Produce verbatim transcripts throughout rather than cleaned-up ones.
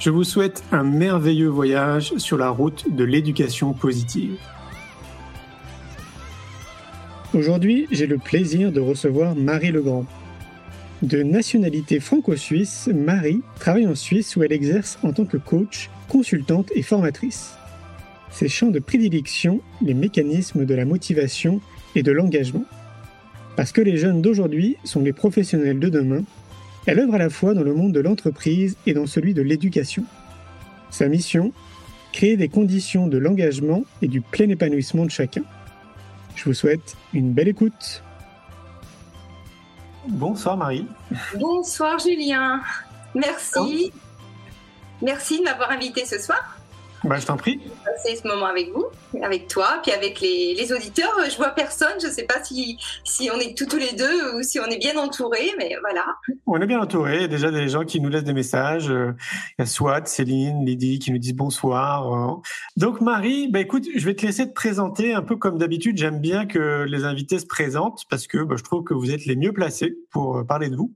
Je vous souhaite un merveilleux voyage sur la route de l'éducation positive. Aujourd'hui, j'ai le plaisir de recevoir Marie Legrand. De nationalité franco-suisse, Marie travaille en Suisse où elle exerce en tant que coach, consultante et formatrice. Ses champs de prédilection, les mécanismes de la motivation et de l'engagement. Parce que les jeunes d'aujourd'hui sont les professionnels de demain, elle œuvre à la fois dans le monde de l'entreprise et dans celui de l'éducation. Sa mission, créer des conditions de l'engagement et du plein épanouissement de chacun. Je vous souhaite une belle écoute. Bonsoir Marie. Bonsoir Julien. Merci. Oh. Merci de m'avoir invité ce soir. Bah, je t'en prie. Passer ce moment avec vous, avec toi, puis avec les, les auditeurs. Je vois personne, je ne sais pas si, si on est tous les deux ou si on est bien entouré, mais voilà. On est bien entouré. Déjà, il y a des gens qui nous laissent des messages. Il y a Swat, Céline, Lydie qui nous disent bonsoir. Donc Marie, bah, écoute, je vais te laisser te présenter un peu comme d'habitude. J'aime bien que les invités se présentent parce que bah, je trouve que vous êtes les mieux placés pour parler de vous.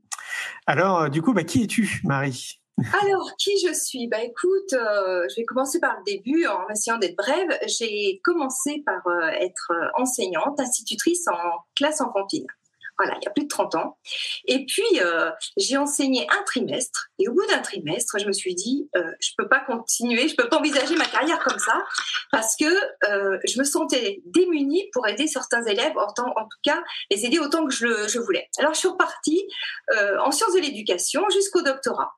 Alors du coup, bah, qui es-tu Marie ? Alors, qui je suis ? Bah écoute, euh, je vais commencer par le début en essayant d'être brève. J'ai commencé par euh, être enseignante, institutrice en classe enfantine. Voilà, il y a plus de trente ans. Et puis, euh, j'ai enseigné un trimestre. Et au bout d'un trimestre, je me suis dit, euh, je ne peux pas continuer, je ne peux pas envisager ma carrière comme ça parce que euh, je me sentais démunie pour aider certains élèves, en, temps, en tout cas, les aider autant que je, le, je voulais. Alors, je suis repartie euh, en sciences de l'éducation jusqu'au doctorat.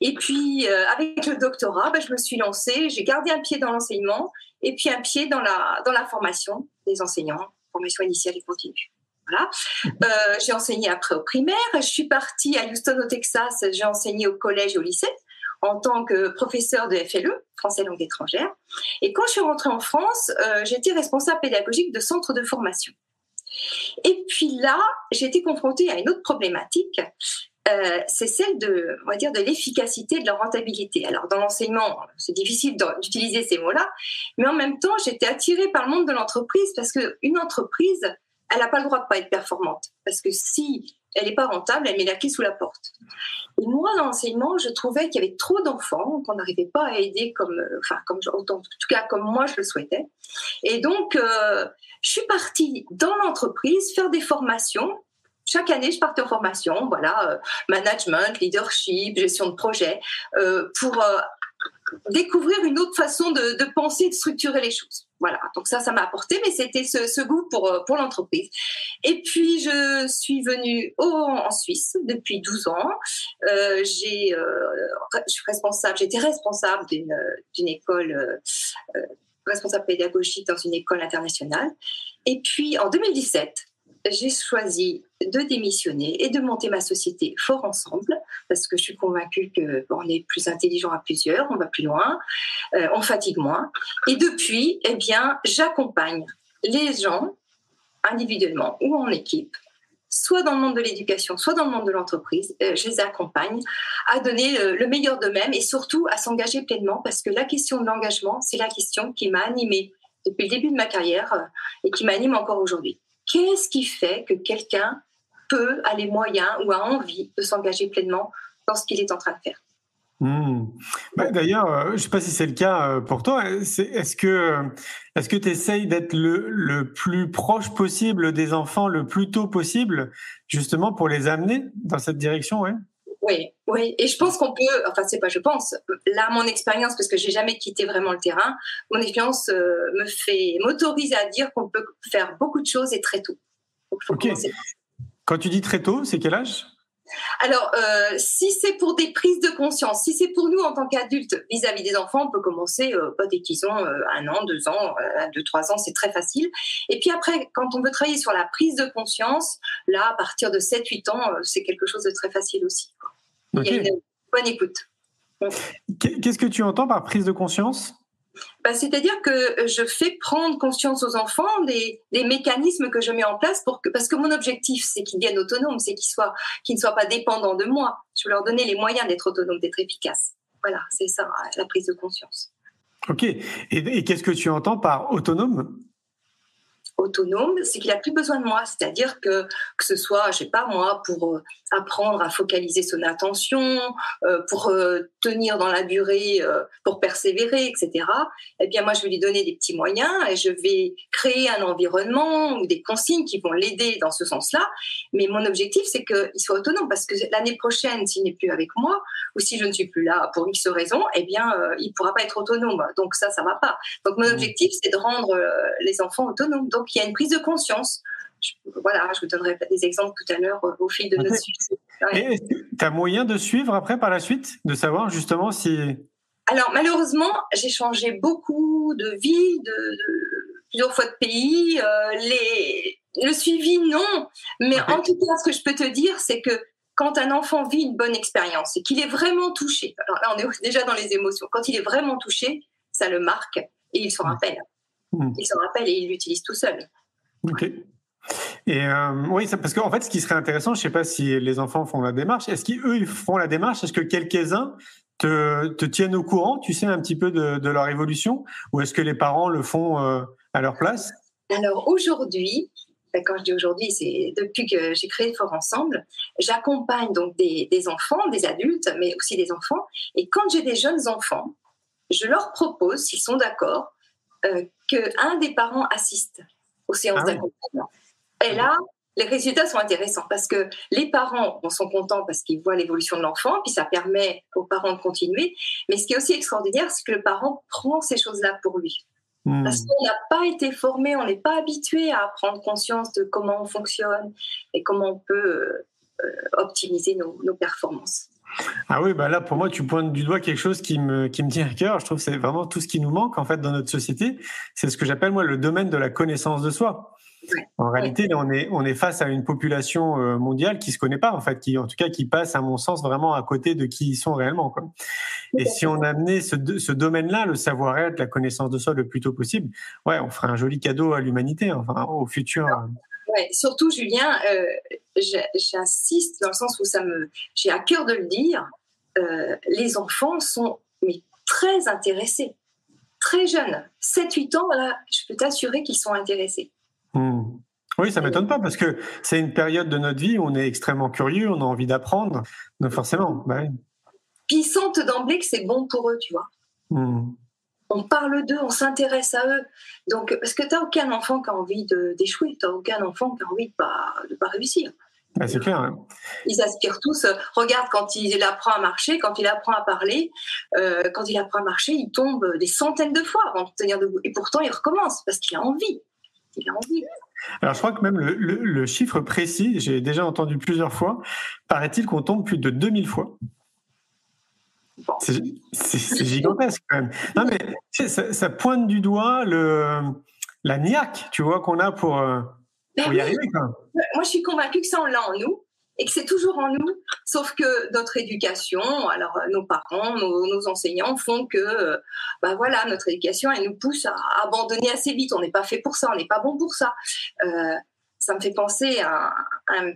Et puis, euh, avec le doctorat, bah, je me suis lancée, j'ai gardé un pied dans l'enseignement et puis un pied dans la, dans la formation des enseignants, formation initiale et continue. Voilà. Euh, j'ai enseigné après au primaire, je suis partie à Houston au Texas, j'ai enseigné au collège et au lycée en tant que professeure de F L E, français langue étrangère. Et quand je suis rentrée en France, euh, j'étais responsable pédagogique de centre de formation. Et puis là, j'ai été confrontée à une autre problématique. Euh, c'est celle de, on va dire, de l'efficacité, de la rentabilité. Alors, dans l'enseignement, c'est difficile d'utiliser ces mots-là, mais en même temps, j'étais attirée par le monde de l'entreprise parce qu'une entreprise, elle n'a pas le droit de ne pas être performante. Parce que si elle n'est pas rentable, elle met la clé sous la porte. Et moi, dans l'enseignement, je trouvais qu'il y avait trop d'enfants qu'on n'arrivait pas à aider, comme, enfin, comme, en tout cas, comme moi, je le souhaitais. Et donc, euh, je suis partie dans l'entreprise faire des formations. Chaque année, je partais en formation, voilà, euh, management, leadership, gestion de projet, euh, pour euh, découvrir une autre façon de, de penser, de structurer les choses. Voilà, donc ça, ça m'a apporté, mais c'était ce, ce goût pour, pour l'entreprise. Et puis, je suis venue au, en Suisse depuis douze ans. Euh, j'ai, euh, je suis responsable, j'étais responsable d'une, d'une école, euh, responsable pédagogique dans une école internationale. Et puis, en deux mille dix-sept, j'ai choisi de démissionner et de monter ma société Fort Ensemble parce que je suis convaincue qu'on est plus intelligent à plusieurs, on va plus loin, euh, on fatigue moins. Et depuis, eh bien, j'accompagne les gens individuellement ou en équipe, soit dans le monde de l'éducation, soit dans le monde de l'entreprise. Euh, je les accompagne à donner le, le meilleur d'eux-mêmes et surtout à s'engager pleinement parce que la question de l'engagement, c'est la question qui m'a animée depuis le début de ma carrière euh, et qui m'anime encore aujourd'hui. Qu'est-ce qui fait que quelqu'un peut, a les moyens ou a envie de s'engager pleinement dans ce qu'il est en train de faire ? Mmh. Bah, d'ailleurs, euh, je ne sais pas si c'est le cas euh, pour toi, c'est, est-ce que est-ce que tu essayes d'être le, le plus proche possible des enfants, le plus tôt possible, justement pour les amener dans cette direction, ouais ? Oui, oui. Et je pense qu'on peut, enfin, c'est pas je pense, là, mon expérience, parce que j'ai jamais quitté vraiment le terrain, mon expérience euh, me fait, m'autorise à dire qu'on peut faire beaucoup de choses et très tôt. Donc, faut okay. commencer. Quand tu dis très tôt, c'est quel âge ? Alors, euh, si c'est pour des prises de conscience, si c'est pour nous en tant qu'adultes vis-à-vis des enfants, on peut commencer euh, dès qu'ils ont euh, un an, deux ans, euh, deux, trois ans, c'est très facile. Et puis après, quand on veut travailler sur la prise de conscience, là, à partir de sept huit ans, euh, c'est quelque chose de très facile aussi. Quoi. Okay. Il y a une bonne écoute. Bon. Qu'est-ce que tu entends par prise de conscience ? Bah, c'est-à-dire que je fais prendre conscience aux enfants des, des mécanismes que je mets en place pour que, parce que mon objectif, c'est qu'ils deviennent autonomes, c'est qu'ils soient, qu'ils ne soient pas dépendants de moi. Je veux leur donner les moyens d'être autonomes, d'être efficaces. Voilà, c'est ça, la prise de conscience. Ok. Et, et qu'est-ce que tu entends par autonome ? Autonome, c'est qu'il n'a plus besoin de moi, c'est-à-dire que, que ce soit, je ne sais pas moi, pour euh, apprendre à focaliser son attention, euh, pour euh, tenir dans la durée, euh, pour persévérer, et cetera. Eh bien, moi, je vais lui donner des petits moyens et je vais créer un environnement ou des consignes qui vont l'aider dans ce sens-là. Mais mon objectif, c'est qu'il soit autonome parce que l'année prochaine, s'il n'est plus avec moi ou si je ne suis plus là pour X raisons, eh bien, euh, il ne pourra pas être autonome. Donc ça, ça ne va pas. Donc mon objectif, c'est de rendre euh, les enfants autonomes. Donc, il y a une prise de conscience. Je, voilà, je vous donnerai des exemples tout à l'heure au fil de notre okay. sujet. Ouais. Et tu as moyen de suivre après par la suite, de savoir justement si… Alors malheureusement, j'ai changé beaucoup de vie, de, de, plusieurs fois de pays. Euh, les, le suivi, non. Mais okay. en tout cas, ce que je peux te dire, c'est que quand un enfant vit une bonne expérience et qu'il est vraiment touché, alors là, on est déjà dans les émotions, quand il est vraiment touché, ça le marque et il s'en rappelle. Mmh. Il s'en rappelle et il l'utilise tout seul. Ok. Et euh, oui, ça, parce qu'en fait, ce qui serait intéressant, je ne sais pas si les enfants font la démarche, est-ce qu'eux, ils font la démarche ? Est-ce que quelques-uns te, te tiennent au courant, tu sais, un petit peu de, de leur évolution ? Ou est-ce que les parents le font euh, à leur place ? Alors aujourd'hui, quand je dis aujourd'hui, c'est depuis que j'ai créé Fort Ensemble, j'accompagne donc des, des enfants, des adultes, mais aussi des enfants. Et quand j'ai des jeunes enfants, je leur propose, s'ils sont d'accord, Euh, qu'un des parents assiste aux séances ah oui. d'accompagnement. Et là, les résultats sont intéressants parce que les parents sont contents parce qu'ils voient l'évolution de l'enfant, puis ça permet aux parents de continuer. Mais ce qui est aussi extraordinaire, c'est que le parent prend ces choses-là pour lui. Mmh. Parce qu'on n'a pas été formé, on n'est pas habitué à prendre conscience de comment on fonctionne et comment on peut euh, optimiser nos, nos performances. Ah oui, bah là pour moi tu pointes du doigt quelque chose qui me, qui me tient à cœur. Je trouve que c'est vraiment tout ce qui nous manque en fait dans notre société. C'est ce que j'appelle moi le domaine de la connaissance de soi. En réalité, on est, on est face à une population mondiale qui ne se connaît pas en fait, qui en tout cas qui passe à mon sens vraiment à côté de qui ils sont réellement, quoi. Et si on amenait ce, ce domaine-là, le savoir-être, la connaissance de soi le plus tôt possible, ouais, on ferait un joli cadeau à l'humanité, enfin au futur. Ouais, surtout Julien, euh, j'insiste dans le sens où ça me, j'ai à cœur de le dire, euh, les enfants sont mais très intéressés, très jeunes, sept huit ans, là, je peux t'assurer qu'ils sont intéressés. Mmh. Oui, ça ne m'étonne pas parce que c'est une période de notre vie où on est extrêmement curieux, on a envie d'apprendre, donc forcément. Bah oui. Puis ils sentent d'emblée que c'est bon pour eux, tu vois. Mmh. On parle d'eux, on s'intéresse à eux. Donc, parce que tu n'as aucun enfant qui a envie de, d'échouer, tu n'as aucun enfant qui a envie de pas, de pas réussir. Bah, c'est clair. Hein. Ils aspirent tous. Euh, regarde, quand il apprend à marcher, quand il apprend à parler, euh, quand il apprend à marcher, il tombe des centaines de fois avant de tenir debout. Et pourtant, il recommence parce qu'il a envie. Il a envie. Alors, je crois que même le, le, le chiffre précis, j'ai déjà entendu plusieurs fois, paraît-il qu'on tombe plus de deux mille fois. Bon. C'est, c'est, c'est gigantesque quand même. Non mais ça, ça pointe du doigt le, la niaque, tu vois, qu'on a pour, pour y arriver. Quand même. Moi, je suis convaincue que ça, on l'a en nous et que c'est toujours en nous, sauf que notre éducation, alors nos parents, nos, nos enseignants font que, bah voilà, notre éducation, elle nous pousse à abandonner assez vite. On n'est pas fait pour ça, on n'est pas bon pour ça. Euh, Ça me fait penser à un,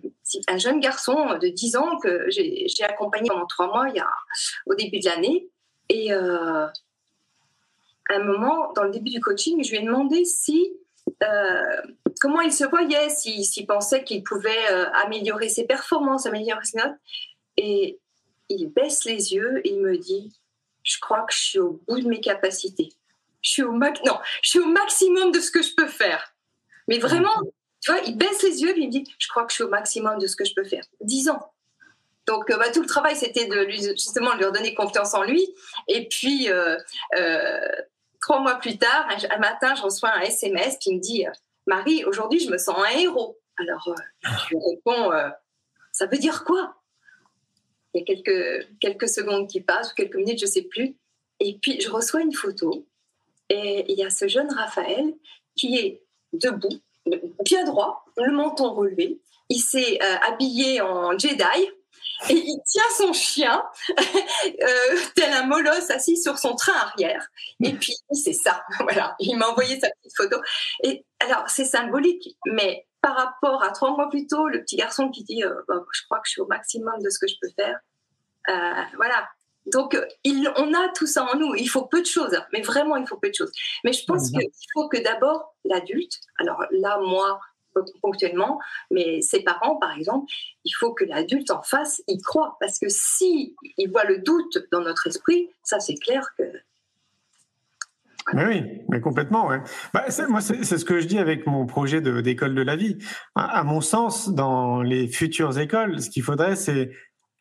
un jeune garçon de dix ans que j'ai, j'ai accompagné pendant trois mois il y a, au début de l'année. Et euh, à un moment, dans le début du coaching, je lui ai demandé si, euh, comment il se voyait, s'il, s'il pensait qu'il pouvait euh, améliorer ses performances, améliorer ses notes. Et il baisse les yeux et il me dit « Je crois que je suis au bout de mes capacités. Je suis au, ma- non, je suis au maximum de ce que je peux faire. » Mais vraiment… Tu vois, il baisse les yeux et il me dit « Je crois que je suis au maximum de ce que je peux faire. » dix ans. Donc, bah, tout le travail, c'était de lui, justement de lui redonner confiance en lui. Et puis, euh, euh, trois mois plus tard, un, un matin, je reçois un S M S qui me dit « Marie, aujourd'hui, je me sens un héros ». Alors, euh, je lui réponds euh, « Ça veut dire quoi ?» Il y a quelques, quelques secondes qui passent, ou quelques minutes, je ne sais plus. Et puis, je reçois une photo. Et il y a ce jeune Raphaël qui est debout, bien droit, le menton relevé. Il s'est euh, habillé en Jedi. Et il tient son chien, euh, tel un molosse assis sur son train arrière. Et puis, c'est ça, voilà. Il m'a envoyé sa petite photo. Et alors, c'est symbolique, mais par rapport à trois mois plus tôt, le petit garçon qui dit euh, bah, « je crois que je suis au maximum de ce que je peux faire euh, ». Voilà. Donc, il, on a tout ça en nous. Il faut peu de choses, hein, mais vraiment, il faut peu de choses. Mais je pense mmh. qu'il faut que d'abord, l'adulte, alors là, moi, ponctuellement, mais ses parents par exemple, il faut que l'adulte en face y croit, parce que si il voit le doute dans notre esprit, ça c'est clair que voilà. Mais oui, mais complètement ouais. bah, c'est, moi c'est, c'est ce que je dis avec mon projet de, d'école de la vie. à, à mon sens, dans les futures écoles, ce qu'il faudrait, c'est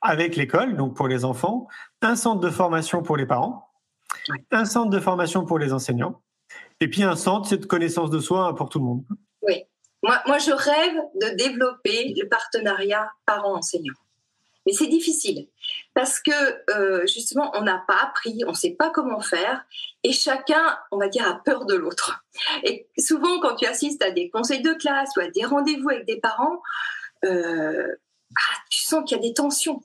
avec l'école, donc pour les enfants, un centre de formation pour les parents, oui. un centre de formation pour les enseignants, et puis un centre de connaissance de soi pour tout le monde. Oui. Moi, moi, je rêve de développer le partenariat parents-enseignants. Mais c'est difficile parce que, euh, justement, on n'a pas appris, on ne sait pas comment faire et chacun, on va dire, a peur de l'autre. Et souvent, quand tu assistes à des conseils de classe ou à des rendez-vous avec des parents, euh, ah, tu sens qu'il y a des tensions.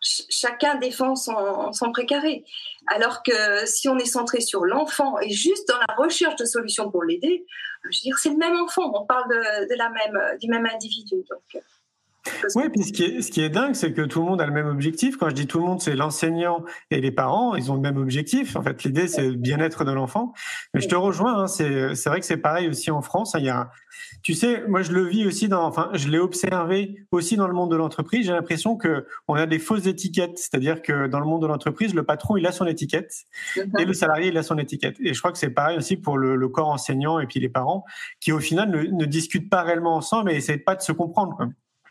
Ch- chacun défend son, son précaré. Alors que si on est centré sur l'enfant et juste dans la recherche de solutions pour l'aider, je veux dire, c'est le même enfant, on parle de, de la même, du même individu. Donc, oui, et puis ce qui, est, ce qui est dingue, c'est que tout le monde a le même objectif. Quand je dis tout le monde, c'est l'enseignant et les parents, ils ont le même objectif. En fait, l'idée, c'est le bien-être de l'enfant. Mais je te rejoins, hein, c'est, c'est vrai que c'est pareil aussi en France. Hein, il y a, tu sais, moi, je le vis aussi, dans, enfin, je l'ai observé aussi dans le monde de l'entreprise. J'ai l'impression qu'on a des fausses étiquettes, c'est-à-dire que dans le monde de l'entreprise, le patron, il a son étiquette et le salarié, il a son étiquette. Et je crois que c'est pareil aussi pour le, le corps enseignant et puis les parents qui, au final, ne, ne discutent pas réellement ensemble et n'essayent pas de se comprendre, quoi.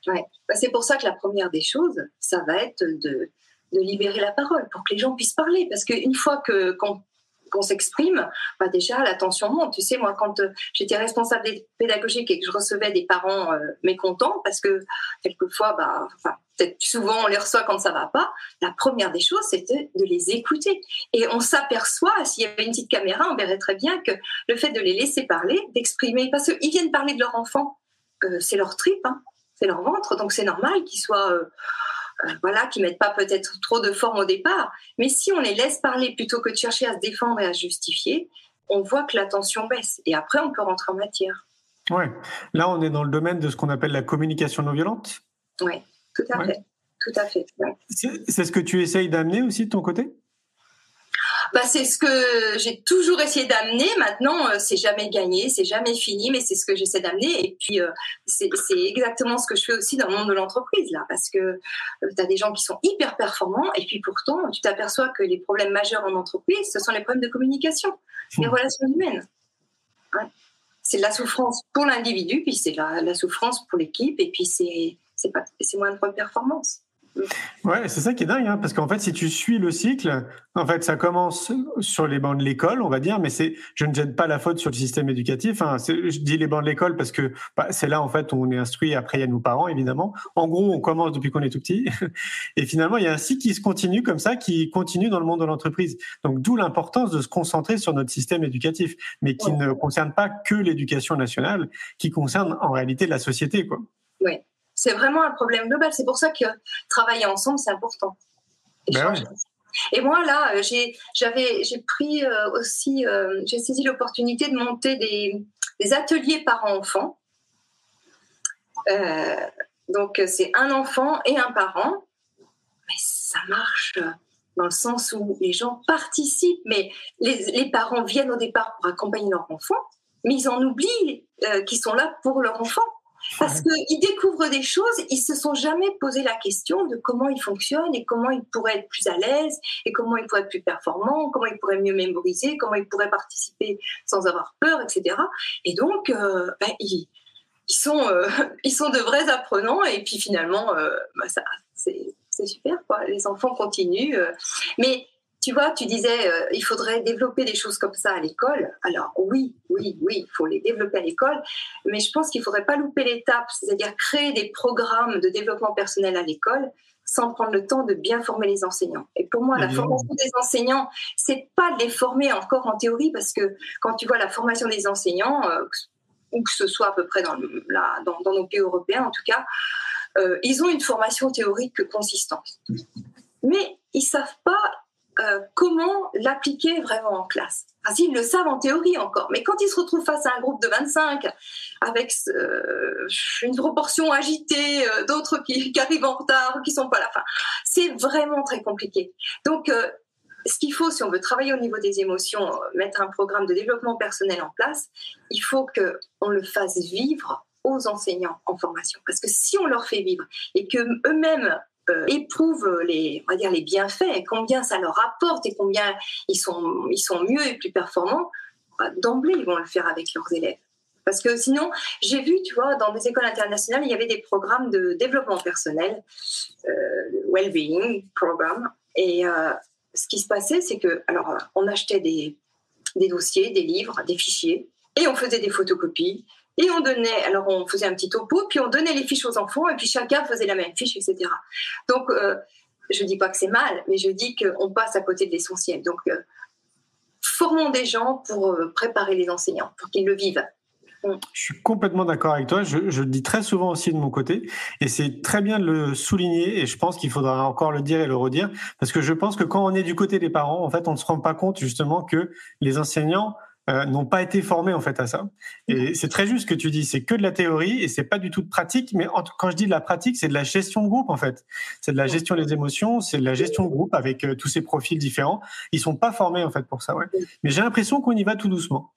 Ouais. Bah, c'est pour ça que la première des choses, ça va être de, de libérer la parole pour que les gens puissent parler. Parce qu'une fois que, qu'on, qu'on s'exprime, bah déjà, la tension monte. Tu sais, moi, quand euh, j'étais responsable pédagogique et que je recevais des parents euh, mécontents, parce que quelquefois, bah, enfin, peut-être souvent, on les reçoit quand ça ne va pas, la première des choses, c'était de les écouter. Et on s'aperçoit, s'il y avait une petite caméra, on verrait très bien que le fait de les laisser parler, d'exprimer, parce qu'ils viennent parler de leur enfant, euh, c'est leur trip, hein. C'est leur ventre, donc c'est normal qu'ils soient, euh, euh, voilà, qu'ils mettent pas peut-être trop de forme au départ. Mais si on les laisse parler plutôt que de chercher à se défendre et à se justifier, on voit que la tension baisse. Et après, on peut rentrer en matière. Ouais. Là, on est dans le domaine de ce qu'on appelle la communication non violente. Ouais, tout à ouais. fait, tout à fait. C'est, c'est ce que tu essayes d'amener aussi de ton côté ? Bah, c'est ce que j'ai toujours essayé d'amener. Maintenant, euh, c'est jamais gagné, c'est jamais fini, mais c'est ce que j'essaie d'amener. Et puis, euh, c'est, c'est exactement ce que je fais aussi dans le monde de l'entreprise, là, parce que euh, tu as des gens qui sont hyper performants, et puis pourtant, tu t'aperçois que les problèmes majeurs en entreprise, ce sont les problèmes de communication, mmh. les relations humaines. Ouais. C'est de la souffrance pour l'individu, puis c'est de la, la souffrance pour l'équipe, et puis c'est, c'est, pas, c'est moins de performance. Ouais, c'est ça qui est dingue, hein, parce qu'en fait, si tu suis le cycle, en fait, ça commence sur les bancs de l'école, on va dire, mais c'est, je ne jette pas la faute sur le système éducatif. Hein, c'est, je dis les bancs de l'école parce que bah, c'est là, en fait, où on est instruit. Après, il y a nos parents, évidemment. En gros, on commence depuis qu'on est tout petit. Et finalement, il y a un cycle qui se continue comme ça, qui continue dans le monde de l'entreprise. Donc, d'où l'importance de se concentrer sur notre système éducatif, mais qui ouais. ne concerne pas que l'éducation nationale, qui concerne en réalité la société, quoi. Oui. C'est vraiment un problème global. C'est pour ça que travailler ensemble, c'est important. Et, ben ouais. Et moi, là, j'ai, j'avais, j'ai pris euh, aussi, euh, j'ai saisi l'opportunité de monter des, des ateliers parents-enfants. Euh, donc, c'est un enfant et un parent. Mais ça marche dans le sens où les gens participent, mais les, les parents viennent au départ pour accompagner leur enfant, mais ils en oublient euh, qu'ils sont là pour leur enfant. Parce qu'ils découvrent des choses, ils ne se sont jamais posé la question de comment ils fonctionnent et comment ils pourraient être plus à l'aise et comment ils pourraient être plus performants, comment ils pourraient mieux mémoriser, comment ils pourraient participer sans avoir peur, et cetera. Et donc, euh, bah, ils, ils, sont, euh, ils sont de vrais apprenants et puis finalement, euh, bah, ça, c'est, c'est super, quoi. Les enfants continuent. Euh, mais tu vois, tu disais, euh, il faudrait développer des choses comme ça à l'école. Alors oui, oui, oui, il faut les développer à l'école, mais je pense qu'il ne faudrait pas louper l'étape, c'est-à-dire créer des programmes de développement personnel à l'école sans prendre le temps de bien former les enseignants. Et pour moi, mmh. la formation des enseignants, ce n'est pas de les former encore en théorie, parce que quand tu vois la formation des enseignants, euh, ou que ce soit à peu près dans, le, la, dans, dans nos pays européens en tout cas, euh, ils ont une formation théorique consistante. Mais ils ne savent pas euh, comment l'appliquer vraiment en classe. Enfin, ils le savent en théorie encore, mais quand ils se retrouvent face à un groupe de vingt-cinq, avec euh, une proportion agitée, euh, d'autres qui, qui arrivent en retard, qui ne sont pas là, enfin, c'est vraiment très compliqué. Donc, euh, ce qu'il faut, si on veut travailler au niveau des émotions, mettre un programme de développement personnel en place, il faut qu'on le fasse vivre aux enseignants en formation. Parce que si on leur fait vivre et qu'eux-mêmes euh, éprouvent les, on va dire, les bienfaits, combien ça leur apporte et combien ils sont, ils sont mieux et plus performants, bah, d'emblée, ils vont le faire avec leurs élèves. Parce que sinon, j'ai vu, tu vois, dans des écoles internationales, il y avait des programmes de développement personnel, euh, well-being programme, et euh, ce qui se passait, c'est que, alors, on achetait des, des dossiers, des livres, des fichiers, et on faisait des photocopies, et on donnait, alors on faisait un petit topo, puis on donnait les fiches aux enfants, et puis chacun faisait la même fiche, et cetera. Donc, euh, je ne dis pas que c'est mal, mais je dis qu'on passe à côté de l'essentiel. Donc, euh, formons des gens pour euh, préparer les enseignants, pour qu'ils le vivent. Je suis complètement d'accord avec toi, je, je le dis très souvent aussi de mon côté, et c'est très bien de le souligner, et je pense qu'il faudra encore le dire et le redire, parce que je pense que quand on est du côté des parents, en fait, on ne se rend pas compte justement que les enseignants euh, n'ont pas été formés en fait à ça. Et c'est très juste ce que tu dis, c'est que de la théorie, et c'est pas du tout de pratique, mais en, quand je dis de la pratique, c'est de la gestion de groupe en fait, c'est de la gestion des émotions, c'est de la gestion de groupe avec euh, tous ces profils différents, ils ne sont pas formés en fait pour ça, ouais. Mais j'ai l'impression qu'on y va tout doucement.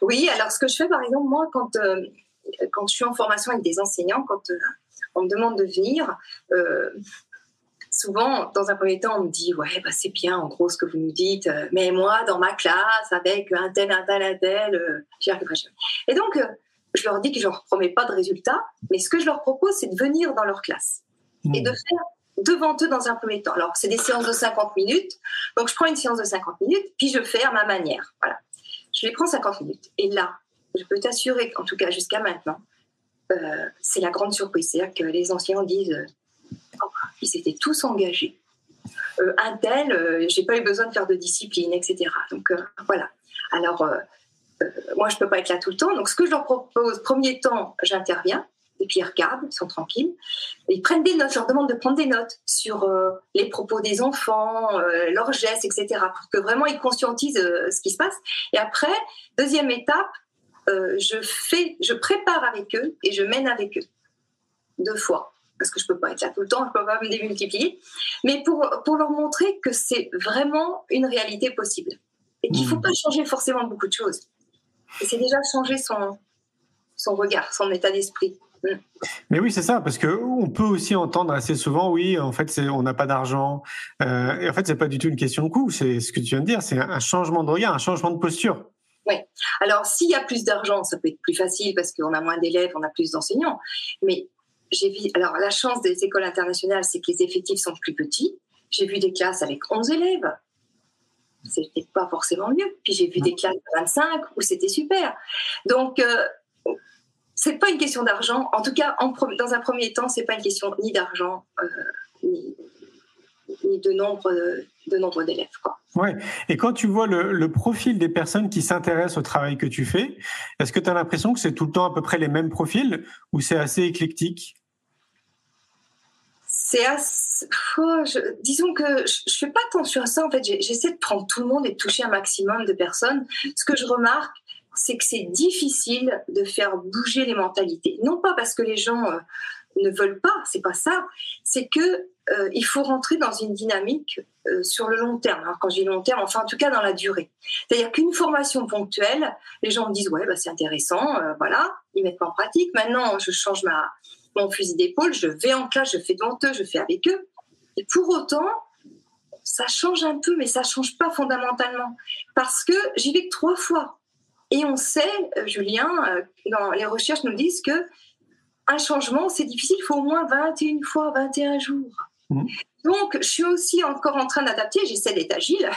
Oui, alors ce que je fais par exemple, moi, quand, euh, quand je suis en formation avec des enseignants, quand euh, on me demande de venir, euh, souvent, dans un premier temps, on me dit « Ouais, bah, c'est bien en gros ce que vous nous dites, euh, mais moi, dans ma classe, avec un tel, un tel, un tel, euh, j'y arriverai jamais. » Et donc, euh, je leur dis que je ne leur promets pas de résultats, mais ce que je leur propose, c'est de venir dans leur classe mmh. et de faire devant eux dans un premier temps. Alors, c'est des séances de cinquante minutes, donc je prends une séance de cinquante minutes, puis je fais à ma manière, voilà. Je les prends cinquante minutes. Et là, je peux t'assurer, en tout cas jusqu'à maintenant, euh, c'est la grande surprise. C'est-à-dire que les enseignants disent euh, oh, ils étaient tous engagés. Euh, un tel, euh, je n'ai pas eu besoin de faire de discipline, et cetera. Donc, euh, voilà. Alors, euh, euh, moi, je ne peux pas être là tout le temps. Donc, ce que je leur propose, premier temps, j'interviens. Et puis, ils regardent, ils sont tranquilles. Ils prennent des notes, je leur demande de prendre des notes sur euh, les propos des enfants, euh, leurs gestes, et cetera, pour que vraiment ils conscientisent euh, ce qui se passe. Et après, deuxième étape, euh, je, fais, je prépare avec eux et je mène avec eux. Deux fois, parce que je ne peux pas être là tout le temps, je ne peux pas me démultiplier. Mais pour, pour leur montrer que c'est vraiment une réalité possible et qu'il ne faut pas changer forcément beaucoup de choses. Et c'est déjà changer son, son regard, son état d'esprit. Mais oui, c'est ça, parce qu'on peut aussi entendre assez souvent, oui, en fait, c'est, on n'a pas d'argent. Euh, et en fait, ce n'est pas du tout une question de coût, c'est ce que tu viens de dire, c'est un changement de regard, un changement de posture. Oui, alors s'il y a plus d'argent, ça peut être plus facile parce qu'on a moins d'élèves, on a plus d'enseignants. Mais j'ai vu, alors la chance des écoles internationales, c'est que les effectifs sont plus petits. J'ai vu des classes avec onze élèves. C'était pas forcément mieux. Puis j'ai vu mmh. des classes de vingt-cinq où c'était super. Donc, euh, c'est pas une question d'argent. En tout cas, en, dans un premier temps, c'est pas une question ni d'argent euh, ni, ni de nombre de, de nombre d'élèves, quoi. Ouais. Et quand tu vois le, le profil des personnes qui s'intéressent au travail que tu fais, est-ce que tu as l'impression que c'est tout le temps à peu près les mêmes profils ou c'est assez éclectique ? C'est assez... oh, je... Disons que je ne fais pas attention à ça. En fait, j'essaie de prendre tout le monde et de toucher un maximum de personnes. Ce que je remarque, c'est que c'est difficile de faire bouger les mentalités. Non pas parce que les gens euh, ne veulent pas, c'est pas ça, c'est que euh, il faut rentrer dans une dynamique euh, sur le long terme. Alors, quand je dis long terme, enfin en tout cas dans la durée. C'est-à-dire qu'une formation ponctuelle, les gens me disent ouais bah c'est intéressant, euh, voilà, ils mettent pas en pratique. Maintenant je change ma mon fusil d'épaule, je vais en classe, je fais devant eux, je fais avec eux. Et pour autant ça change un peu, mais ça change pas fondamentalement parce que j'y vais que trois fois. Et on sait, Julien, dans les recherches nous disent qu'un changement, c'est difficile, il faut au moins vingt et une fois, vingt et un jours. Mmh. Donc, je suis aussi encore en train d'adapter, j'essaie d'être agile.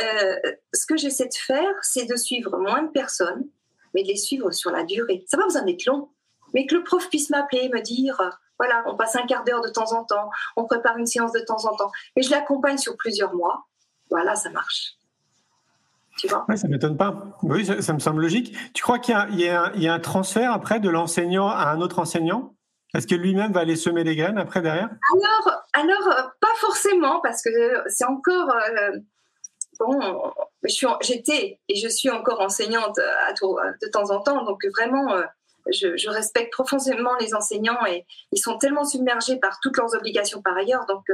Euh, ce que j'essaie de faire, c'est de suivre moins de personnes, mais de les suivre sur la durée. Ça va vous en être long, mais que le prof puisse m'appeler, me dire, voilà, on passe un quart d'heure de temps en temps, on prépare une séance de temps en temps, et je l'accompagne sur plusieurs mois. Voilà, ça marche. Tu vois ? Oui, ça ne m'étonne pas. Oui, ça, ça me semble logique. Tu crois qu'il y a, il y a, il y a un transfert après de l'enseignant à un autre enseignant ? Est-ce que lui-même va aller semer les graines après, derrière ? Alors, alors pas forcément, parce que c'est encore... Euh, bon, je suis, j'étais et je suis encore enseignante à tout, de temps en temps, donc vraiment, euh, je, je respecte profondément les enseignants et ils sont tellement submergés par toutes leurs obligations par ailleurs, donc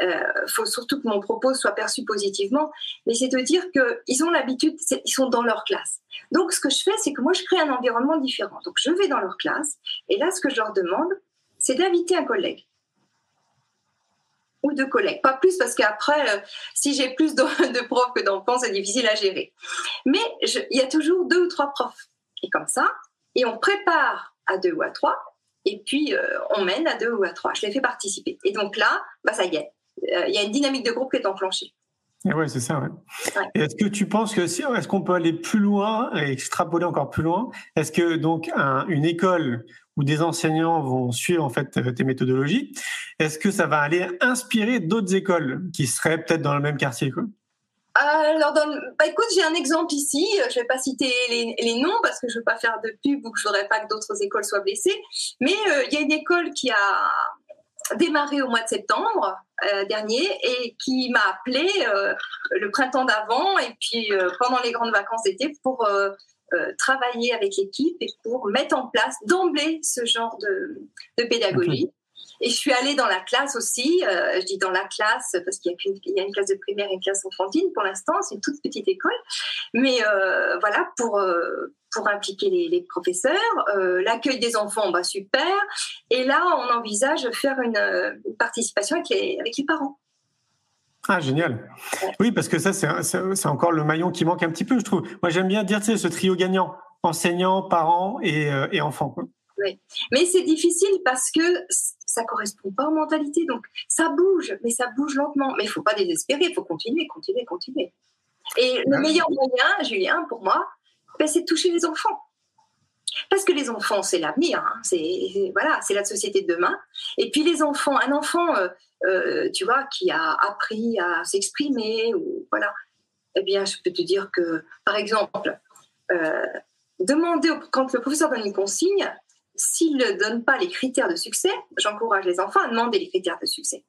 il euh, faut surtout que mon propos soit perçu positivement, mais c'est de dire qu'ils ont l'habitude, ils sont dans leur classe. Donc, ce que je fais, c'est que moi, je crée un environnement différent. Donc, je vais dans leur classe et là, ce que je leur demande, c'est d'inviter un collègue ou deux collègues. Pas plus parce qu'après, euh, si j'ai plus de, de profs que d'enfants, c'est difficile à gérer. Mais il y a toujours deux ou trois profs. Et comme ça, et on prépare à deux ou à trois et puis euh, on mène à deux ou à trois. Je les fais participer. Et donc là, bah, ça y est, euh, y a une dynamique de groupe qui est enclenchée. Oui, c'est ça. Ouais. Ouais. Et est-ce que tu penses que si, est-ce qu'on peut aller plus loin et extrapoler encore plus loin ? Est-ce que donc un, une école où des enseignants vont suivre en fait tes méthodologies, est-ce que ça va aller inspirer d'autres écoles qui seraient peut-être dans le même quartier, quoi ? Alors, dans le... bah, écoute, j'ai un exemple ici. Je vais pas citer les, les noms parce que je veux pas faire de pub ou que je voudrais pas que d'autres écoles soient blessées. Mais euh, y a une école qui a démarré au mois de septembre euh, dernier et qui m'a appelée euh, le printemps d'avant et puis euh, pendant les grandes vacances d'été pour euh, euh, travailler avec l'équipe et pour mettre en place d'emblée ce genre de, de pédagogie. Okay. Et je suis allée dans la classe aussi, euh, je dis dans la classe parce qu'il y a, qu'une, il y a une classe de primaire et une classe enfantine pour l'instant, c'est une toute petite école, mais euh, voilà, pour, euh, pour impliquer les, les professeurs, euh, l'accueil des enfants, bah super, et là on envisage faire une, une participation avec les, avec les parents. Ah, génial. Ouais. Oui, parce que ça c'est, c'est, c'est encore le maillon qui manque un petit peu, je trouve. Moi j'aime bien dire, tu sais, ce trio gagnant, enseignants, parents et, euh, et enfants, quoi. Oui. Mais c'est difficile parce que ça ne correspond pas aux mentalités. Donc, ça bouge, mais ça bouge lentement. Mais il ne faut pas désespérer, il faut continuer, continuer, continuer. Et le meilleur moyen, Julien, pour moi, ben, c'est de toucher les enfants. Parce que les enfants, c'est l'avenir, hein. C'est, voilà, c'est la société de demain. Et puis les enfants, un enfant, euh, euh, tu vois, qui a appris à s'exprimer, ou, voilà, eh bien, je peux te dire que, par exemple, euh, demander, au, quand le professeur donne une consigne, s'ils ne donnent pas les critères de succès, j'encourage les enfants à demander les critères de succès.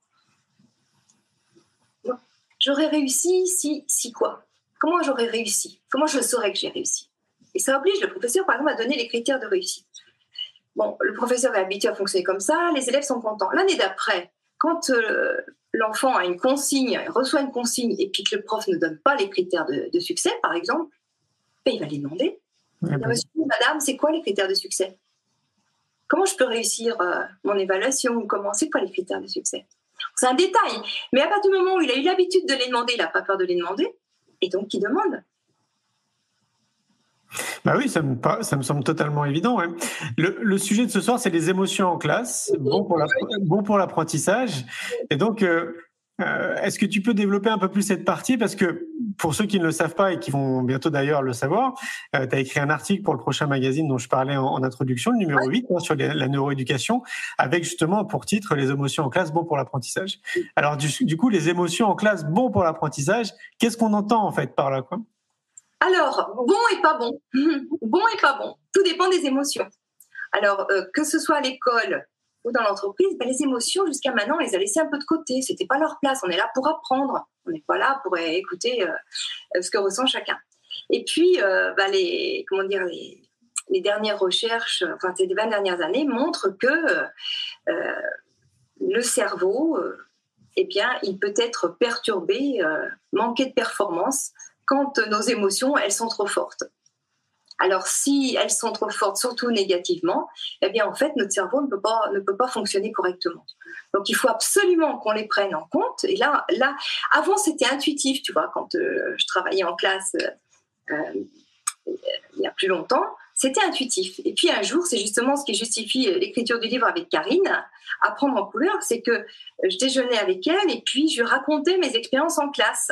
Bon. J'aurais réussi si, si quoi ? Comment j'aurais réussi ? Comment je saurais que j'ai réussi ? Et ça oblige le professeur, par exemple, à donner les critères de réussite. Bon, le professeur est habitué à fonctionner comme ça, les élèves sont contents. L'année d'après, quand euh, l'enfant a une consigne, reçoit une consigne, et puis que le prof ne donne pas les critères de, de succès, par exemple, ben, il va les demander. Il va reçu, madame, c'est quoi les critères de succès ? Comment je peux réussir euh, mon évaluation ? Comment, c'est quoi les critères de succès ? C'est un détail, mais à partir du moment où il a eu l'habitude de les demander, il n'a pas peur de les demander, et donc il demande. Bah oui, ça me, ça me semble totalement évident. Ouais. Le, le sujet de ce soir, c'est les émotions en classe, oui. bon, pour la, bon pour l'apprentissage. Et donc, euh, euh, est-ce que tu peux développer un peu plus cette partie ? Parce que pour ceux qui ne le savent pas et qui vont bientôt d'ailleurs le savoir, euh, tu as écrit un article pour le prochain magazine dont je parlais en, en introduction, le numéro huit, hein, sur les, la neuroéducation, avec justement pour titre « Les émotions en classe, bon pour l'apprentissage ». Alors du, du coup, les émotions en classe, bon pour l'apprentissage, qu'est-ce qu'on entend en fait par là, quoi ? Alors, bon et pas bon. Bon et pas bon. Tout dépend des émotions. Alors, euh, que ce soit à l'école ou dans l'entreprise, ben les émotions, jusqu'à maintenant, on les a laissées un peu de côté. Ce n'était pas leur place. On est là pour apprendre. On n'est pas là pour écouter euh, ce que ressent chacun. Et puis, euh, ben les, comment dire, les, les dernières recherches, enfin, ces vingt dernières années, montrent que euh, le cerveau, euh, eh bien, il peut être perturbé, euh, manqué de performance, quand nos émotions, elles sont trop fortes. Alors, si elles sont trop fortes, surtout négativement, eh bien, en fait, notre cerveau ne peut pas, ne peut pas fonctionner correctement. Donc, il faut absolument qu'on les prenne en compte. Et là, là avant, c'était intuitif, tu vois, quand euh, je travaillais en classe euh, euh, il y a plus longtemps, C'était intuitif. Et puis un jour, c'est justement ce qui justifie l'écriture du livre avec Karine, Apprendre en couleur, c'est que je déjeunais avec elle et puis je racontais mes expériences en classe.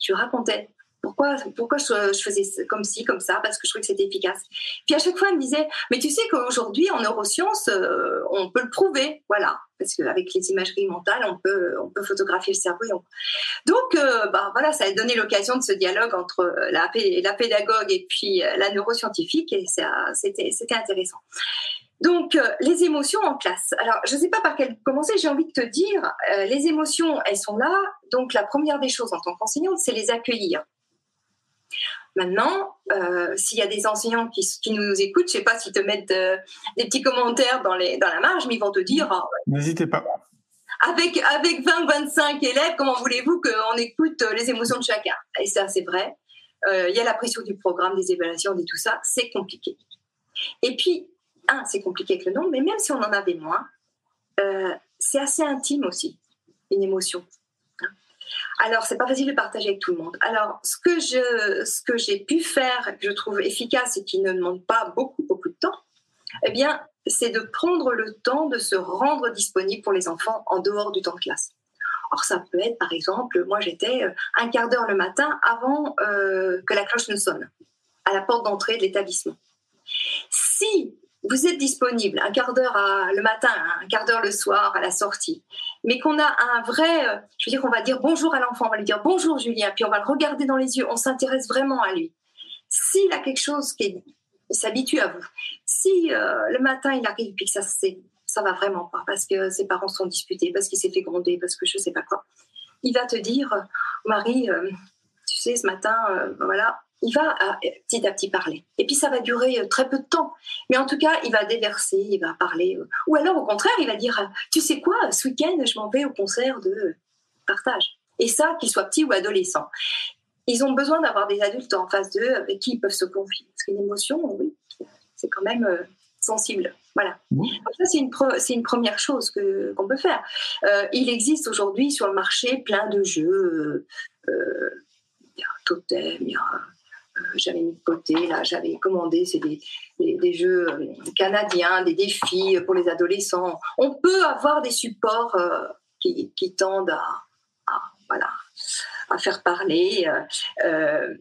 Je racontais pourquoi, pourquoi je, je faisais comme ci, comme ça, parce que je trouvais que c'était efficace. Puis à chaque fois, elle me disait « Mais tu sais qu'aujourd'hui, en neurosciences, euh, on peut le prouver. » Voilà, parce qu'avec les imageries mentales, on peut, on peut photographier le cerveau. Et on... Donc, euh, bah, voilà, ça a donné l'occasion de ce dialogue entre la, la pédagogue et puis la neuroscientifique, et ça, c'était, c'était intéressant. Donc, euh, les émotions en classe. Alors, je ne sais pas par quelle commencer, j'ai envie de te dire, euh, les émotions, elles sont là. Donc, la première des choses en tant qu'enseignante, c'est les accueillir. Maintenant, euh, s'il y a des enseignants qui, qui nous écoutent, je ne sais pas s'ils te mettent euh, des petits commentaires dans, les, dans la marge, mais ils vont te dire… Oh, n'hésitez pas. Avec, avec vingt à vingt-cinq élèves, comment voulez-vous qu'on écoute les émotions de chacun? Et ça, c'est vrai. Il euh, y a la pression du programme, des évaluations, de tout ça. C'est compliqué. Et puis, un, c'est compliqué avec le nombre, mais même si on en avait moins, euh, c'est assez intime aussi, une émotion. Alors, c'est pas facile de partager avec tout le monde. Alors, ce que je, ce que j'ai pu faire, que je trouve efficace et qui ne demande pas beaucoup, beaucoup de temps, eh bien, c'est de prendre le temps de se rendre disponible pour les enfants en dehors du temps de classe. Or, ça peut être, par exemple, moi, j'étais un quart d'heure le matin avant euh, que la cloche ne sonne, à la porte d'entrée de l'établissement. Si vous êtes disponible un quart d'heure à, le matin, un quart d'heure le soir à la sortie, mais qu'on a un vrai, je veux dire qu'on va dire bonjour à l'enfant, on va lui dire bonjour Julien, puis on va le regarder dans les yeux, on s'intéresse vraiment à lui. S'il a quelque chose qui est, il s'habitue à vous, si euh, le matin il arrive et que ça c'est, ça va vraiment pas, parce que ses parents sont disputés, parce qu'il s'est fait gronder, parce que je sais pas quoi, il va te dire Marie, euh, tu sais ce matin, euh, voilà. Il va à, petit à petit parler. Et puis, ça va durer très peu de temps. Mais en tout cas, il va déverser, il va parler. Ou alors, au contraire, il va dire « Tu sais quoi, ce week-end, je m'en vais au concert de partage. » Et ça, qu'ils soient petits ou adolescents. Ils ont besoin d'avoir des adultes en face d'eux avec qui ils peuvent se confier. Parce qu'une émotion, oui, c'est quand même euh, sensible. Voilà. Mmh. Donc ça, c'est une, pre- c'est une première chose que, qu'on peut faire. Euh, il existe aujourd'hui sur le marché plein de jeux. Euh, il y a un totem, il y a un... J'avais mis de côté, là, j'avais commandé, c'est des, des, des jeux canadiens, des défis pour les adolescents. On peut avoir des supports euh, qui, qui tendent à, à, voilà, à faire parler. Euh,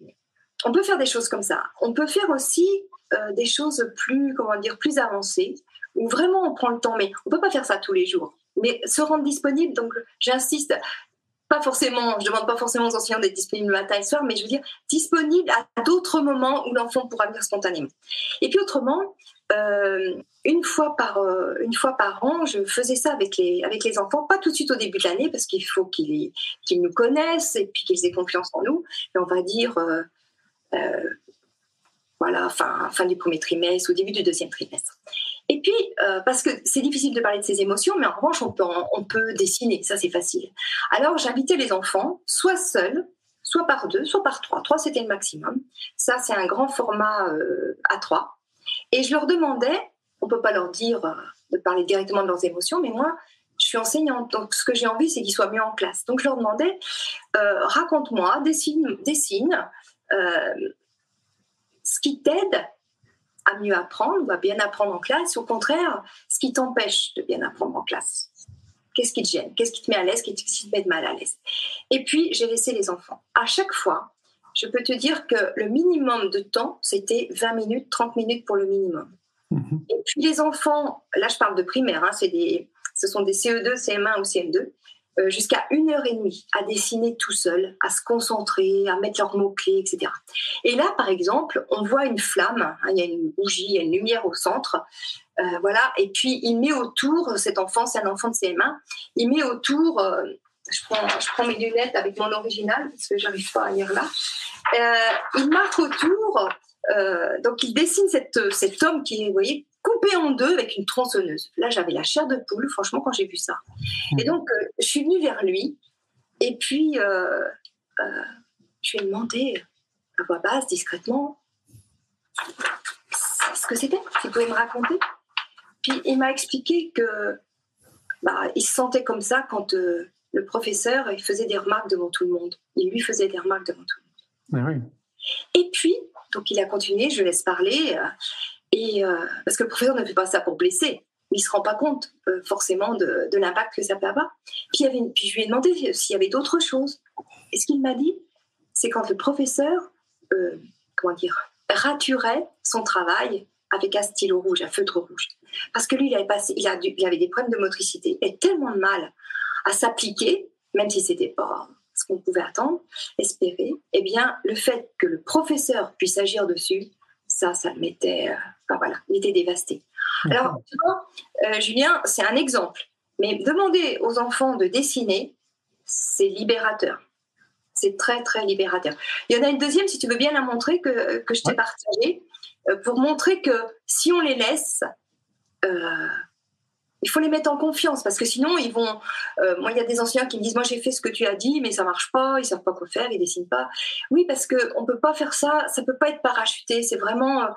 on peut faire des choses comme ça. On peut faire aussi euh, des choses plus, comment dire, plus avancées, où vraiment on prend le temps, mais on ne peut pas faire ça tous les jours. Mais se rendre disponible, donc j'insiste... Pas forcément, je ne demande pas forcément aux enseignants d'être disponibles le matin et le soir, mais je veux dire disponibles à d'autres moments où l'enfant pourra venir spontanément. Et puis autrement, euh, une fois par, euh, une fois par an, je faisais ça avec les, avec les enfants, pas tout de suite au début de l'année, parce qu'il faut qu'ils, qu'ils nous connaissent et puis qu'ils aient confiance en nous. Et on va dire, euh, euh, voilà, fin, fin du premier trimestre ou début du deuxième trimestre. Et puis, euh, parce que c'est difficile de parler de ses émotions, mais en revanche, on peut, en, on peut dessiner, ça c'est facile. Alors, j'invitais les enfants, soit seuls, soit par deux, soit par trois. Trois, c'était le maximum. Ça, c'est un grand format euh, à trois. Et je leur demandais, on ne peut pas leur dire euh, de parler directement de leurs émotions, mais moi, je suis enseignante, donc ce que j'ai envie, c'est qu'ils soient mieux en classe. Donc, je leur demandais, euh, raconte-moi, dessine, dessine euh, ce qui t'aide à mieux apprendre ou à bien apprendre en classe, au contraire, ce qui t'empêche de bien apprendre en classe. Qu'est-ce qui te gêne? Qu'est-ce qui te met à l'aise? Qu'est-ce qui te met de mal à l'aise? Et puis, j'ai laissé les enfants. À chaque fois, je peux te dire que le minimum de temps, c'était vingt minutes, trente minutes pour le minimum. Mmh. Et puis, les enfants, là, je parle de primaire, hein, c'est des, ce sont des C E deux, C M un ou C M deux, euh, jusqu'à une heure et demie à dessiner tout seul, à se concentrer, à mettre leurs mots-clés, et cetera. Et là, par exemple, on voit une flamme, hein, il y a une bougie, il y a une lumière au centre, euh, voilà, et puis il met autour, cet enfant, c'est un enfant de C M un, il met autour, euh, je, prends, je prends mes lunettes avec mon original, parce que je n'arrive pas à lire là, euh, il marque autour, euh, donc il dessine cette, cet homme qui est, vous voyez, coupé en deux avec une tronçonneuse. Là, j'avais la chair de poule, franchement, quand j'ai vu ça. Et donc, euh, je suis venue vers lui, et puis, euh, euh, je lui ai demandé, à voix basse, discrètement, ce que c'était, s'il pouvait me raconter. Puis, il m'a expliqué que, bah, il se sentait comme ça quand euh, le professeur, il faisait des remarques devant tout le monde. Il lui faisait des remarques devant tout le monde. Ah oui. Et puis, Donc il a continué, je laisse parler. Euh, et, euh, parce que le professeur ne fait pas ça pour blesser. Il ne se rend pas compte euh, forcément de, de l'impact que ça peut avoir. Puis, il y avait une, puis je lui ai demandé s'il y avait d'autres choses. Et ce qu'il m'a dit, c'est quand le professeur euh, comment dire, raturait son travail avec un stylo rouge, un feutre rouge. Parce que lui, il avait, passé, il a dû, il avait des problèmes de motricité et tellement de mal à s'appliquer, même si ce n'était pas ce qu'on pouvait attendre, espérer. Eh bien, le fait que le professeur puisse agir dessus, ça, ça le mettait... Euh, enfin, voilà, il était dévasté. Alors, tu vois, euh, Julien, c'est un exemple. Mais demander aux enfants de dessiner, c'est libérateur. C'est très, très libérateur. Il y en a une deuxième, si tu veux bien la montrer, que, que je t'ai ouais. partagée, pour montrer que si on les laisse, euh, il faut les mettre en confiance, parce que sinon, ils vont... Euh, moi, il y a des enseignants qui me disent « Moi, j'ai fait ce que tu as dit, mais ça ne marche pas, ils ne savent pas quoi faire, ils ne dessinent pas. » Oui, parce qu'on ne peut pas faire ça, ça ne peut pas être parachuté, c'est vraiment... Euh,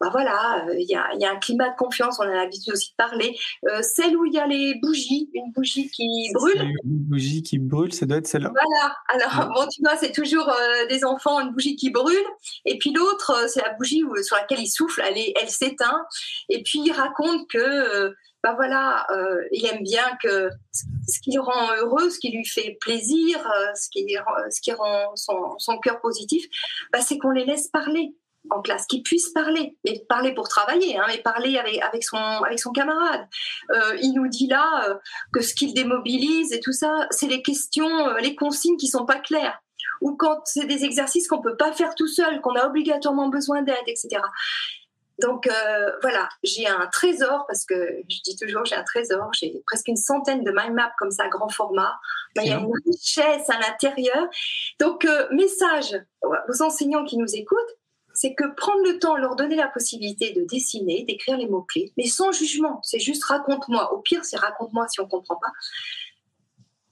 ben voilà, il y, y a un climat de confiance, on a l'habitude aussi de parler. Euh, celle où il y a les bougies, une bougie qui brûle. C'est une bougie qui brûle, ça doit être celle-là. Voilà, alors ouais. bon, tu vois, c'est toujours euh, des enfants, une bougie qui brûle. Et puis l'autre, euh, c'est la bougie où, sur laquelle il souffle, elle, est, elle s'éteint. Et puis il raconte que, euh, ben voilà, euh, il aime bien que ce qui le rend heureux, ce qui lui fait plaisir, euh, ce, qui, euh, ce qui rend son, son cœur positif, ben, c'est qu'on les laisse parler. En classe, qu'ils puissent parler, mais parler pour travailler, hein, mais parler avec, avec, son, avec son camarade. Euh, il nous dit là euh, que ce qu'il démobilise et tout ça, c'est les questions, euh, les consignes qui ne sont pas claires, ou quand c'est des exercices qu'on ne peut pas faire tout seul, qu'on a obligatoirement besoin d'aide, et cetera. Donc euh, voilà, j'ai un trésor, parce que je dis toujours j'ai un trésor, j'ai presque une centaine de mind maps comme ça, grand format. Ben, il y a une richesse à l'intérieur. Donc euh, message aux enseignants qui nous écoutent, c'est que prendre le temps, leur donner la possibilité de dessiner, d'écrire les mots-clés, mais sans jugement, c'est juste raconte-moi. Au pire, c'est raconte-moi si on ne comprend pas.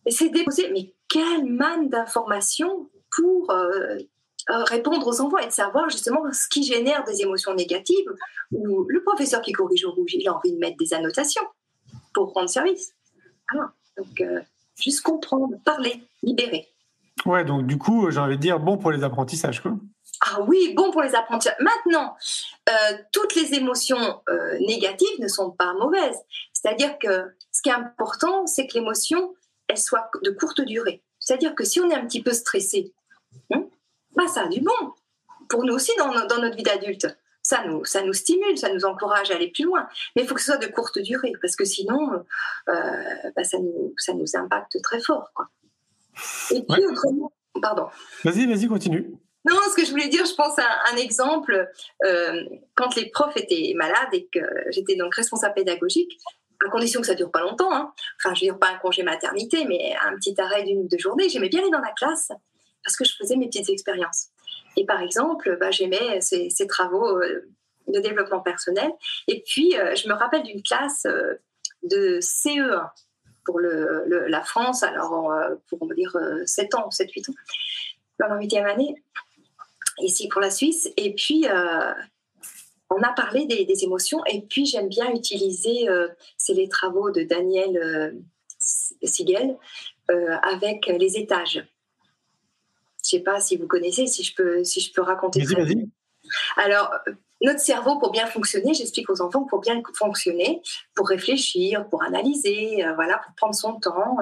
Et c'est déposer, mais quelle manne d'informations pour euh, répondre aux enfants et de savoir justement ce qui génère des émotions négatives, ou le professeur qui corrige au rouge, il a envie de mettre des annotations pour rendre service. Voilà. Donc, euh, juste comprendre, parler, libérer. Ouais, donc du coup, j'ai envie de dire bon pour les apprentissages, quoi. Ah oui, bon pour les apprentissages. Maintenant, euh, toutes les émotions euh, négatives ne sont pas mauvaises. C'est-à-dire que ce qui est important, c'est que l'émotion, elle soit de courte durée. C'est-à-dire que si on est un petit peu stressé, hein, bah ça a du bon. Pour nous aussi, dans, dans notre vie d'adulte, ça nous, ça nous stimule, ça nous encourage à aller plus loin. Mais il faut que ce soit de courte durée, parce que sinon, euh, bah ça nous, ça nous impacte très fort, quoi. Et puis, ouais. autrement... Pardon. Vas-y, vas-y, continue. Non, ce que je voulais dire, je pense à un exemple, euh, quand les profs étaient malades et que j'étais donc responsable pédagogique, à condition que ça ne dure pas longtemps, hein. Enfin, je ne veux dire pas un congé maternité, mais un petit arrêt d'une ou deux journées, j'aimais bien aller dans la classe parce que je faisais mes petites expériences. Et par exemple, bah, j'aimais ces, ces travaux euh, de développement personnel. Et puis, euh, je me rappelle d'une classe euh, de C E un pour le, le, la France, alors euh, pour on va dire euh, sept ans, sept huit ans, dans la huitième année. Ici pour la Suisse, et puis euh, on a parlé des, des émotions, et puis j'aime bien utiliser, euh, c'est les travaux de Daniel euh, Siegel, euh, avec les étages. Je ne sais pas si vous connaissez, si je peux, si je peux raconter. Vas-y, vas-y. Alors, notre cerveau, pour bien fonctionner, j'explique aux enfants, pour bien fonctionner, pour réfléchir, pour analyser, euh, voilà, pour prendre son temps,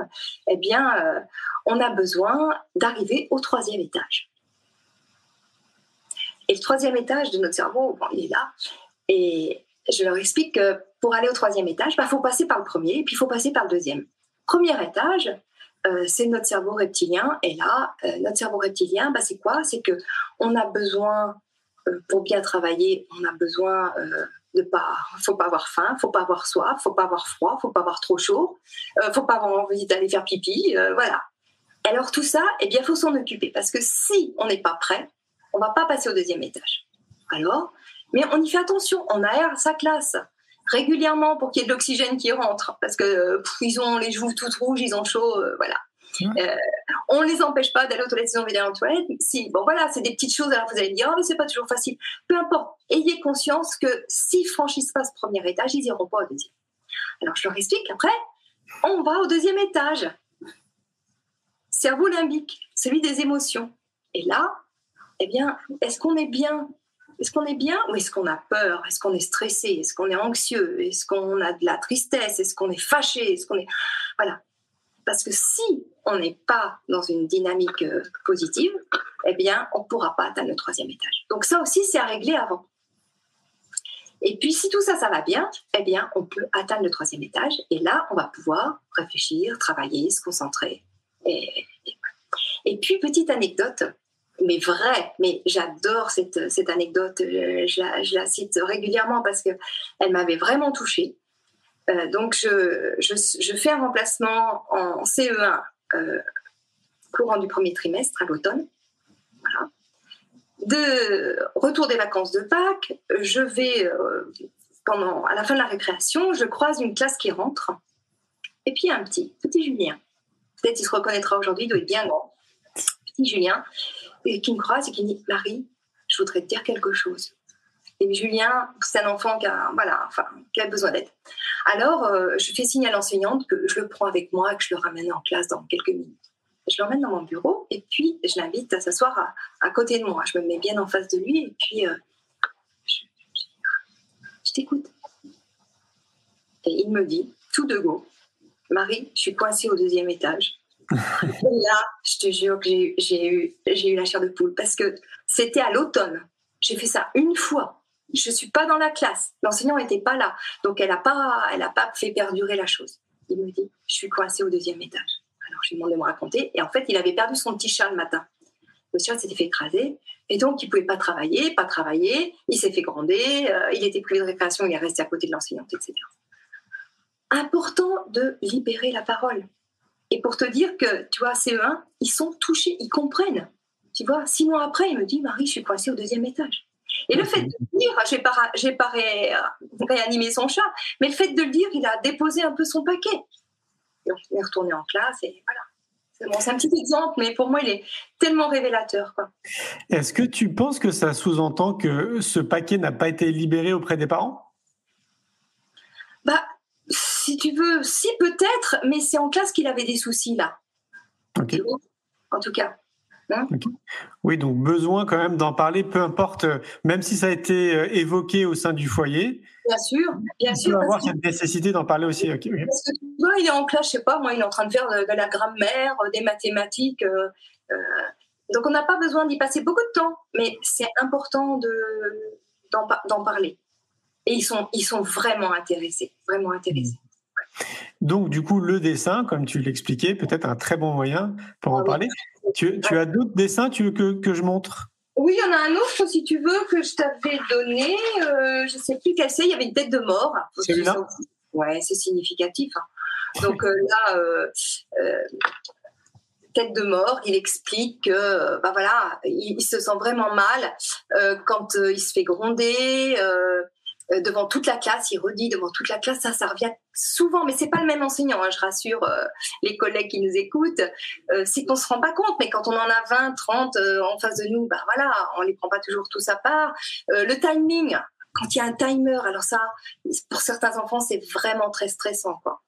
eh bien, euh, on a besoin d'arriver au troisième étage. Et le troisième étage de notre cerveau, bon, il est là. Et je leur explique que pour aller au troisième étage, bah, faut passer par le premier et puis il faut passer par le deuxième. Premier étage, euh, c'est notre cerveau reptilien. Et là, euh, notre cerveau reptilien, bah, c'est quoi? C'est qu'on a besoin, euh, pour bien travailler, on a besoin euh, de pas... Il ne faut pas avoir faim, il ne faut pas avoir soif, il ne faut pas avoir froid, il ne faut pas avoir trop chaud, il euh, ne faut pas avoir envie d'aller faire pipi, euh, voilà. Alors tout ça, eh bien, il faut s'en occuper. Parce que si on n'est pas prêt, on ne va pas passer au deuxième étage. Alors, mais on y fait attention, on aère sa classe régulièrement pour qu'il y ait de l'oxygène qui rentre, parce qu'ils ont les joues toutes rouges, ils ont chaud, euh, voilà. Mmh. Euh, on ne les empêche pas d'aller aux toilettes, ils ont envie d'aller aux toilettes. Si, bon voilà, c'est des petites choses, alors vous allez me dire, oh, mais ce n'est pas toujours facile. Peu importe, ayez conscience que s'ils ne franchissent pas ce premier étage, ils n'iront pas au deuxième. Alors, je leur explique, après, on va au deuxième étage. Cerveau limbique, celui des émotions. Et là, eh bien, est-ce qu'on est bien Est-ce qu'on est bien ou est-ce qu'on a peur? Est-ce qu'on est stressé? Est-ce qu'on est anxieux? Est-ce qu'on a de la tristesse? Est-ce qu'on est fâché? Est-ce qu'on est... Voilà. Parce que si on n'est pas dans une dynamique euh, positive, eh bien, on ne pourra pas atteindre le troisième étage. Donc ça aussi, c'est à régler avant. Et puis, si tout ça, ça va bien, eh bien, on peut atteindre le troisième étage. Et là, on va pouvoir réfléchir, travailler, se concentrer. Et, et puis, petite anecdote, mais vraie, mais j'adore cette, cette anecdote. Je, je, la, je la cite régulièrement parce qu'elle m'avait vraiment touchée. Euh, donc, je, je, je fais un remplacement en C E un euh, courant du premier trimestre à l'automne. Voilà. De retour des vacances de Pâques, je vais, euh, pendant, à la fin de la récréation, je croise une classe qui rentre. Et puis, un petit, petit Julien. Peut-être qu'il se reconnaîtra aujourd'hui, il doit être bien grand. Petit Julien, et qui me croise et qui me dit « Marie, je voudrais te dire quelque chose. » Et Julien, c'est un enfant qui a, voilà, enfin, qui a besoin d'aide. Alors, euh, je fais signe à l'enseignante que je le prends avec moi et que je le ramène en classe dans quelques minutes. Je l'emmène dans mon bureau et puis je l'invite à s'asseoir à, à côté de moi. Je me mets bien en face de lui et puis euh, je, je, je t'écoute. Et il me dit, tout de go, « Marie, je suis coincée au deuxième étage. » Et là, je te jure que j'ai, j'ai, eu, j'ai eu la chair de poule parce que c'était à l'automne. J'ai fait ça une fois. Je ne suis pas dans la classe. L'enseignant n'était pas là. Donc, elle n'a pas, elle a pas fait perdurer la chose. Il me dit, « Je suis coincée au deuxième étage. » Alors, je lui demande de me raconter. Et en fait, il avait perdu son petit chat le matin. Le chat s'était fait écraser. Et donc, il ne pouvait pas travailler, pas travailler. Il s'est fait gronder. Euh, il était privé de récréation. Il est resté à côté de l'enseignante, et cetera. Important de libérer la parole. Et pour te dire que, tu vois, C E un, ils sont touchés, ils comprennent. Tu vois, six mois après, il me dit, « Marie, je suis coincée au deuxième étage. » Et le fait de le dire, je n'ai pas, j'ai pas ré, réanimé son chat, mais le fait de le dire, il a déposé un peu son paquet. Donc, il est retourné en classe et voilà. C'est, bon, c'est un petit exemple, mais pour moi, il est tellement révélateur, quoi. Est-ce que tu penses que ça sous-entend que ce paquet n'a pas été libéré auprès des parents? Bah, si tu veux, si peut-être, mais c'est en classe qu'il avait des soucis, là. Ok. En tout cas. Okay. Oui, donc besoin quand même d'en parler, peu importe, même si ça a été évoqué au sein du foyer. Bien sûr, bien sûr. Il faut avoir cette nécessité d'en parler aussi. Okay, okay. Parce que tu vois, il est en classe, je sais pas, moi, il est en train de faire de, de la grammaire, des mathématiques. Euh, euh, donc, on n'a pas besoin d'y passer beaucoup de temps, mais c'est important de, d'en, d'en parler. Et ils sont, ils sont vraiment intéressés, vraiment intéressés. Mmh. Donc, du coup, le dessin, comme tu l'expliquais, peut-être un très bon moyen pour en parler. Tu, tu as d'autres dessins tu veux que, que je montre? Oui, il y en a un autre, si tu veux, que je t'avais donné. Euh, je ne sais plus quel c'est. Il y avait une tête de mort. Celui-là? Ouais, c'est significatif. Hein. Donc euh, là, euh, euh, tête de mort, il explique que, bah, voilà, il, il se sent vraiment mal euh, quand euh, il se fait gronder. Euh, Devant toute la classe, il redit devant toute la classe, ça, ça revient souvent, mais c'est pas le même enseignant, hein, je rassure euh, les collègues qui nous écoutent, euh, c'est qu'on se rend pas compte, mais quand on en a vingt, trente euh, en face de nous, ben voilà, on les prend pas toujours tous à part. Euh, le timing, quand il y a un timer, alors ça, pour certains enfants, c'est vraiment très stressant, quoi.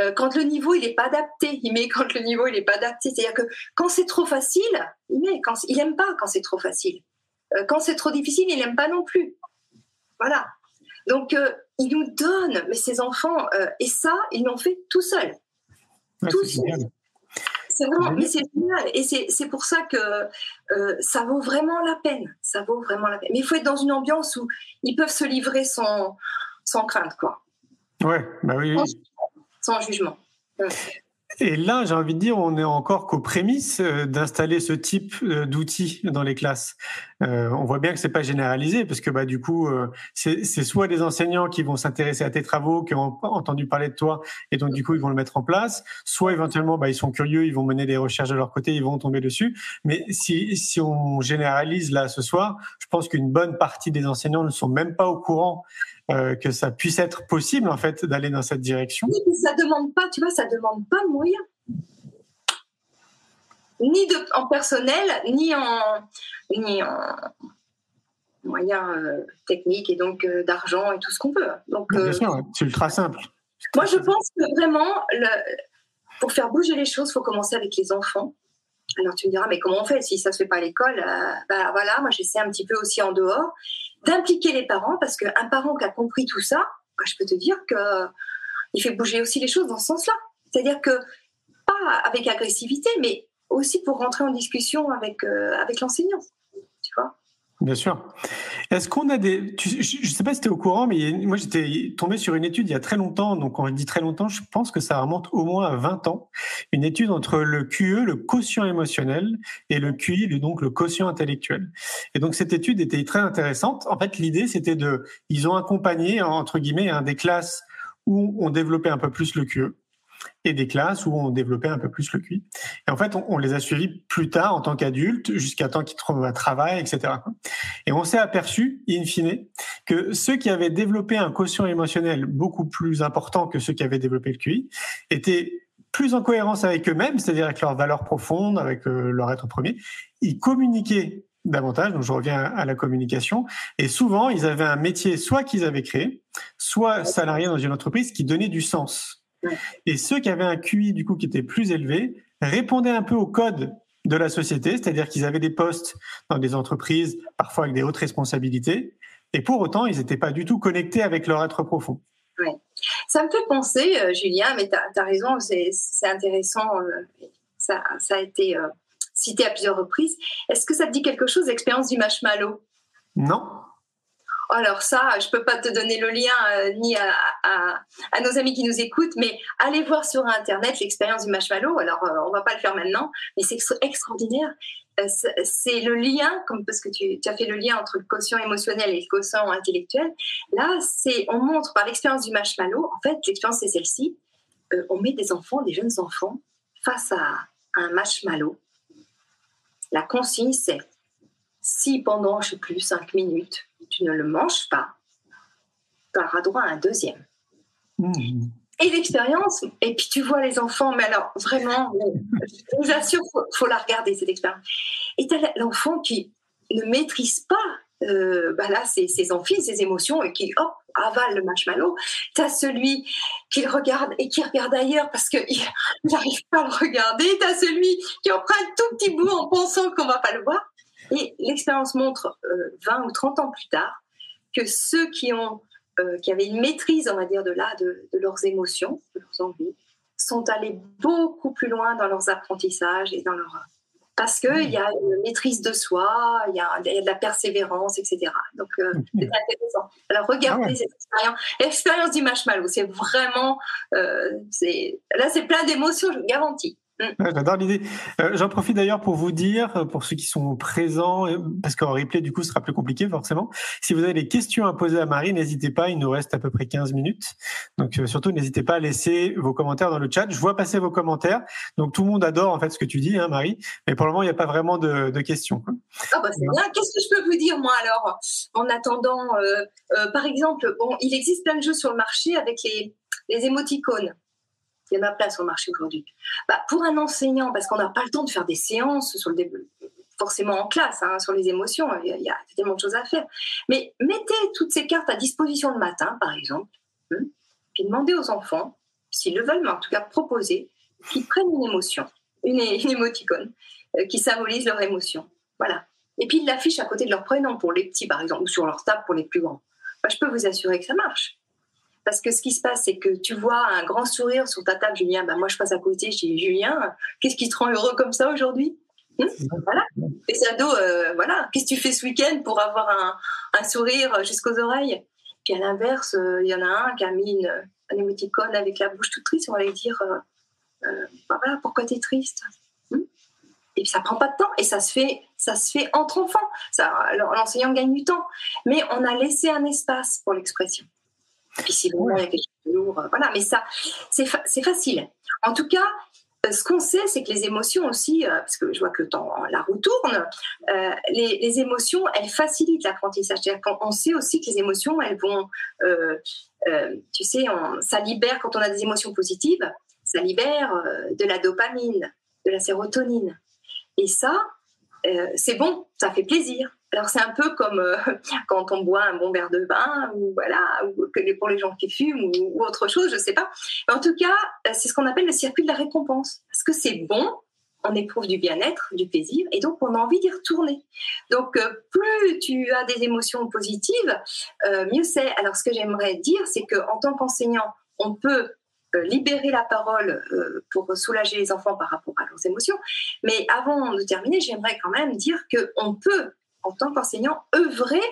Euh, quand le niveau, il est pas adapté, il met quand le niveau, il est pas adapté, c'est-à-dire que quand c'est trop facile, il met, quand, il aime pas quand c'est trop facile. Euh, quand c'est trop difficile, il aime pas non plus. Voilà. Donc, euh, ils nous donnent, mais ces enfants, euh, et ça, ils l'ont fait tout seuls. Ouais, tout seuls. C'est vraiment, mais c'est génial. Et c'est, c'est pour ça que euh, ça vaut vraiment la peine. Ça vaut vraiment la peine. Mais il faut être dans une ambiance où ils peuvent se livrer sans, sans crainte, quoi. Ouais, bah oui. Sans, sans jugement. Ouais. Et là, j'ai envie de dire, on est encore qu'aux prémices d'installer ce type d'outils dans les classes. Euh, on voit bien que c'est pas généralisé, parce que bah du coup, euh, c'est, c'est soit des enseignants qui vont s'intéresser à tes travaux, qui ont entendu parler de toi, et donc du coup, ils vont le mettre en place. Soit éventuellement, bah ils sont curieux, ils vont mener des recherches de leur côté, ils vont tomber dessus. Mais si si on généralise là ce soir, je pense qu'une bonne partie des enseignants ne sont même pas au courant. Euh, que ça puisse être possible, en fait, d'aller dans cette direction. Oui, mais ça ne demande pas, tu vois, ça ne demande pas de moyens. Ni de, en personnel, ni en, ni en moyens euh, techniques et donc euh, d'argent et tout ce qu'on peut. Donc, euh, bien sûr, ouais, c'est ultra simple. Moi, je pense que vraiment, le, pour faire bouger les choses, il faut commencer avec les enfants. Alors tu me diras, mais comment on fait si ça se fait pas à l'école? euh, Bah voilà, moi j'essaie un petit peu aussi en dehors d'impliquer les parents, parce qu'un parent qui a compris tout ça, bah, je peux te dire qu'il fait bouger aussi les choses dans ce sens-là. C'est-à-dire que, pas avec agressivité, mais aussi pour rentrer en discussion avec, euh, avec l'enseignant, tu vois. Bien sûr. Est-ce qu'on a des... Tu, je ne sais pas si tu es au courant, mais moi j'étais tombé sur une étude il y a très longtemps, donc quand je dis très longtemps, je pense que ça remonte au moins à vingt ans, une étude entre le Q E, le quotient émotionnel, et le Q I, donc le quotient intellectuel. Et donc cette étude était très intéressante. En fait, l'idée, c'était de... Ils ont accompagné, entre guillemets, hein, des classes où on développait un peu plus le Q E, et des classes où on développait un peu plus le Q I. Et en fait, on, on les a suivis plus tard en tant qu'adultes, jusqu'à temps qu'ils trouvent un travail, et cetera. Et on s'est aperçu, in fine, que ceux qui avaient développé un quotient émotionnel beaucoup plus important que ceux qui avaient développé le Q I étaient plus en cohérence avec eux-mêmes, c'est-à-dire avec leurs valeurs profondes, avec euh, leur être premier. Ils communiquaient davantage, donc je reviens à la communication, et souvent, ils avaient un métier soit qu'ils avaient créé, soit salarié dans une entreprise qui donnait du sens. Et ceux qui avaient un Q I du coup qui était plus élevé répondaient un peu au code de la société, c'est-à-dire qu'ils avaient des postes dans des entreprises, parfois avec des hautes responsabilités, et pour autant ils n'étaient pas du tout connectés avec leur être profond. Ouais. Ça me fait penser, euh, Julien, mais tu as raison, c'est, c'est intéressant, euh, ça, ça a été euh, cité à plusieurs reprises. Est-ce que ça te dit quelque chose, l'expérience du marshmallow? Non. Alors ça, je ne peux pas te donner le lien euh, ni à, à, à nos amis qui nous écoutent, mais allez voir sur Internet l'expérience du marshmallow. Alors, euh, on ne va pas le faire maintenant, mais c'est extra- extraordinaire. Euh, c'est le lien, comme parce que tu, tu as fait le lien entre le quotient émotionnel et le quotient intellectuel. Là, c'est, on montre par l'expérience du marshmallow, en fait, l'expérience c'est celle-ci. Euh, on met des enfants, des jeunes enfants, face à un marshmallow. La consigne, c'est si pendant, je ne sais plus, cinq minutes, tu ne le manges pas, tu auras droit à un deuxième. Mmh. Et l'expérience, et puis tu vois les enfants, mais alors vraiment, je vous assure, il faut, faut la regarder, cette expérience. Et tu as l'enfant qui ne maîtrise pas euh, bah là, ses, ses amphis, ses émotions, et qui, hop, avale le marshmallow. Tu as celui qui le regarde et qui regarde ailleurs parce qu'il n'arrive pas à le regarder. Tu as celui qui en prend un tout petit bout en pensant qu'on ne va pas le voir. Et l'expérience montre euh, vingt ou trente ans plus tard que ceux qui, ont, euh, qui avaient une maîtrise, on va dire, de, là, de, de leurs émotions, de leurs envies, sont allés beaucoup plus loin dans leurs apprentissages et dans leur... parce qu'il mmh. y a une maîtrise de soi, il y, y a de la persévérance, et cetera. Donc, euh, mmh. c'est intéressant. Alors, regardez ah ouais. cette expérience. L'expérience du marshmallow, c'est vraiment... Euh, c'est... Là, c'est plein d'émotions, je vous garantis. Ouais, j'adore l'idée. Euh, j'en profite d'ailleurs pour vous dire, pour ceux qui sont présents, parce qu'en replay, du coup, ce sera plus compliqué, forcément. Si vous avez des questions à poser à Marie, n'hésitez pas. Il nous reste à peu près quinze minutes. Donc, euh, surtout, n'hésitez pas à laisser vos commentaires dans le chat. Je vois passer vos commentaires. Donc, tout le monde adore, en fait, ce que tu dis, hein, Marie. Mais pour le moment, il n'y a pas vraiment de, de questions. Ah, bah, c'est bien. Qu'est-ce que je peux vous dire, moi, alors? En attendant, euh, euh, par exemple, bon, il existe plein de jeux sur le marché avec les, les émoticônes. Il y en a plein sur le marché aujourd'hui. Bah, pour un enseignant, parce qu'on n'a pas le temps de faire des séances sur le dé... forcément en classe, hein, sur les émotions, il y, y a tellement de choses à faire. Mais mettez toutes ces cartes à disposition le matin, par exemple, hein, puis demandez aux enfants, s'ils le veulent, mais en tout cas proposer, qu'ils prennent une émotion, une, une émoticône, euh, qui symbolise leur émotion. Voilà. Et puis ils l'affichent à côté de leur prénom pour les petits, par exemple, ou sur leur table pour les plus grands. Bah, je peux vous assurer que ça marche. Parce que ce qui se passe, c'est que tu vois un grand sourire sur ta table, Julien. Ben moi, je passe à côté, je dis Julien, qu'est-ce qui te rend heureux comme ça aujourd'hui? Hum Voilà. Et ça ado, euh, voilà. Qu'est-ce que tu fais ce week-end pour avoir un, un sourire jusqu'aux oreilles? Puis à l'inverse, il euh, y en a un qui a mis une, une émoticône avec la bouche toute triste. On va lui dire, euh, euh, ben voilà, pourquoi t'es triste? Hum Et puis ça prend pas de temps et ça se fait, ça se fait entre enfants. Ça, l'enseignant gagne du temps, mais on a laissé un espace pour l'expression. Puis si vraiment il y a quelque chose de lourd, voilà, mais ça, c'est, fa- c'est facile. En tout cas, euh, ce qu'on sait, c'est que les émotions aussi, euh, parce que je vois que le temps, la roue tourne, euh, les, les émotions, elles facilitent l'apprentissage. C'est-à-dire qu'on sait aussi que les émotions, elles vont, euh, euh, tu sais, on, ça libère, quand on a des émotions positives, ça libère euh, de la dopamine, de la sérotonine. Et ça, euh, c'est bon, ça fait plaisir. Alors, c'est un peu comme euh, quand on boit un bon verre de vin, ou voilà, ou que pour les gens qui fument, ou, ou autre chose, je ne sais pas. Mais en tout cas, c'est ce qu'on appelle le circuit de la récompense. Parce que c'est bon, on éprouve du bien-être, du plaisir, et donc on a envie d'y retourner. Donc euh, plus tu as des émotions positives, euh, mieux c'est. Alors ce que j'aimerais dire, c'est qu'en tant qu'enseignant, on peut euh, libérer la parole euh, pour soulager les enfants par rapport à leurs émotions, mais avant de terminer, j'aimerais quand même dire qu'on peut, en tant qu'enseignant, œuvrer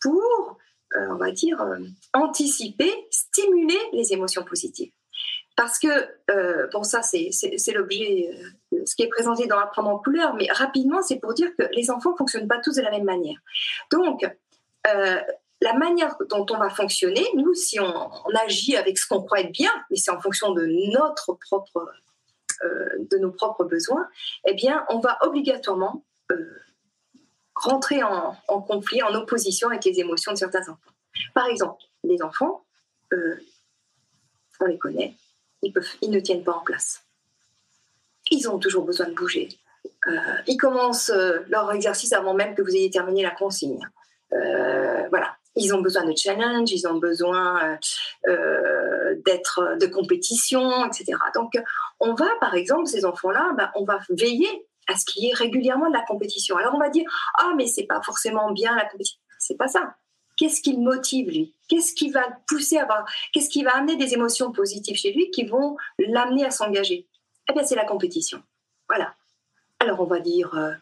pour, euh, on va dire, euh, anticiper, stimuler les émotions positives. Parce que, euh, bon ça c'est, c'est, c'est l'objet, euh, ce qui est présenté dans Apprendre en couleur, mais rapidement c'est pour dire que les enfants ne fonctionnent pas tous de la même manière. Donc, euh, la manière dont on va fonctionner, nous, si on, on agit avec ce qu'on croit être bien, mais c'est en fonction de, notre propre, euh, de nos propres besoins, eh bien on va obligatoirement euh, rentrer en, en conflit, en opposition avec les émotions de certains enfants. Par exemple, les enfants, euh, on les connaît, Ils, peuvent, ils ne tiennent pas en place. Ils ont toujours besoin de bouger. Euh, ils commencent euh, leur exercice avant même que vous ayez terminé la consigne. Euh, voilà. Ils ont besoin de challenge, ils ont besoin euh, d'être, de compétition, et cetera. Donc, on va, par exemple, ces enfants-là, bah, on va veiller à ce qu'il y ait régulièrement de la compétition. Alors, on va dire « Ah, mais c'est pas forcément bien la compétition. » C'est pas ça. Qu'est-ce qui le motive, lui ? Qu'est-ce qui va pousser à voir ? Qu'est-ce qui va amener des émotions positives chez lui qui vont l'amener à s'engager ? Eh bien, c'est la compétition. Voilà. Alors, on va dire... Euh,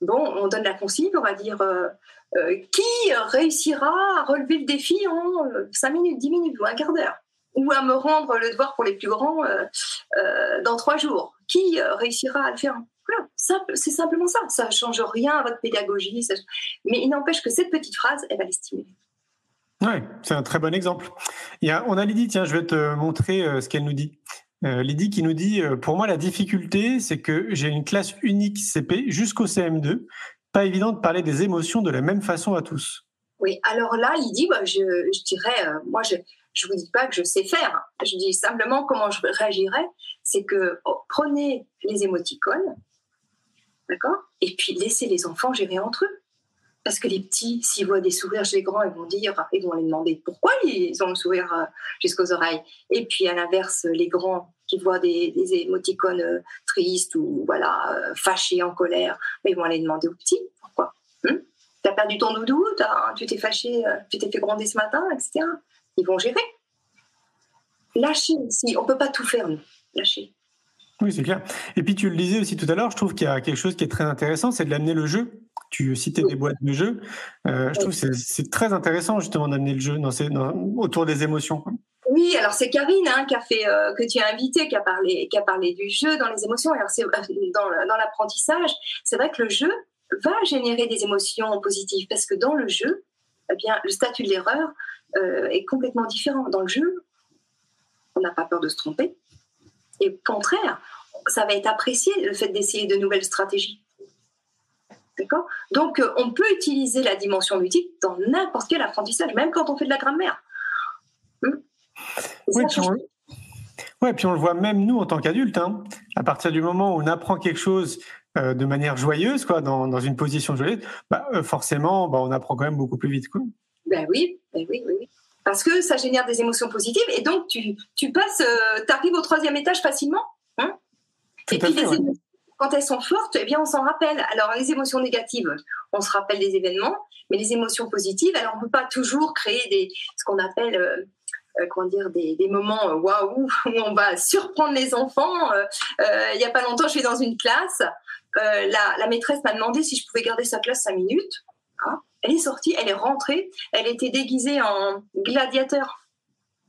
bon, on donne la consigne, on va dire... Euh, euh, qui réussira à relever le défi en euh, cinq minutes, dix minutes ou un quart d'heure ? Ou à me rendre le devoir pour les plus grands euh, euh, dans trois jours ? Qui euh, réussira à le faire ? Voilà, simple, c'est simplement ça. Ça ne change rien à votre pédagogie. Ça... Mais il n'empêche que cette petite phrase, elle va les stimuler. Oui, c'est un très bon exemple. Il y a, on a Lydie, tiens, je vais te montrer euh, ce qu'elle nous dit. Euh, Lydie qui nous dit euh, « Pour moi, la difficulté, c'est que j'ai une classe unique C P jusqu'au C M deux. Pas évident de parler des émotions de la même façon à tous. » Oui, alors là, Lydie, bah, je, je dirais, euh, moi, je ne vous dis pas que je sais faire. Je dis simplement comment je réagirais. C'est que oh, prenez les émoticônes, d'accord ? Et puis laissez les enfants gérer entre eux. Parce que les petits, s'ils voient des sourires chez les grands, ils vont dire, ils vont les demander pourquoi ils ont le sourire jusqu'aux oreilles. Et puis à l'inverse, les grands qui voient des, des émoticônes tristes ou voilà, fâchés, en colère, ils vont aller demander aux petits pourquoi. Hum ? T'as perdu ton doudou, t'as, tu t'es fâché, tu t'es fait gronder ce matin, et cetera. Ils vont gérer. Lâchez aussi, on ne peut pas tout faire, nous. Lâchez. Oui, c'est clair. Et puis tu le disais aussi tout à l'heure, je trouve qu'il y a quelque chose qui est très intéressant, c'est de l'amener le jeu. Tu citais des boîtes de jeu. Euh, je trouve que c'est, c'est très intéressant justement d'amener le jeu dans ces, dans, autour des émotions. Oui, alors c'est Karine hein, qui a fait, euh, que tu as invitée, qui a parlé, qui a parlé du jeu dans les émotions. Alors c'est, dans, dans l'apprentissage, c'est vrai que le jeu va générer des émotions positives parce que dans le jeu, eh bien, le statut de l'erreur euh, est complètement différent. Dans le jeu, on n'a pas peur de se tromper. Et au contraire, ça va être apprécié le fait d'essayer de nouvelles stratégies. D'accord ? Donc, euh, on peut utiliser la dimension ludique dans n'importe quel apprentissage, même quand on fait de la grammaire. Hmm ? Oui, puis on... ouais, puis on le voit même nous en tant qu'adultes. Hein. À partir du moment où on apprend quelque chose euh, de manière joyeuse, quoi, dans, dans une position joyeuse, bah, euh, forcément, bah, on apprend quand même beaucoup plus vite. Quoi. Ben oui, ben oui, oui, oui. Parce que ça génère des émotions positives et donc tu, tu passes, euh, t'arrives au troisième étage facilement. Hein ? Tout et à puis fait, les ouais. émotions, quand elles sont fortes, eh bien, on s'en rappelle. Alors, les émotions négatives, on se rappelle des événements, mais les émotions positives, alors on ne peut pas toujours créer des, ce qu'on appelle euh, euh, comment dire, des, des moments waouh, où on va surprendre les enfants. Euh, euh, il n'y a pas longtemps, je suis dans une classe, euh, la, la maîtresse m'a demandé si je pouvais garder sa classe cinq minutes. Ah, elle est sortie, elle est rentrée, elle était déguisée en gladiateur.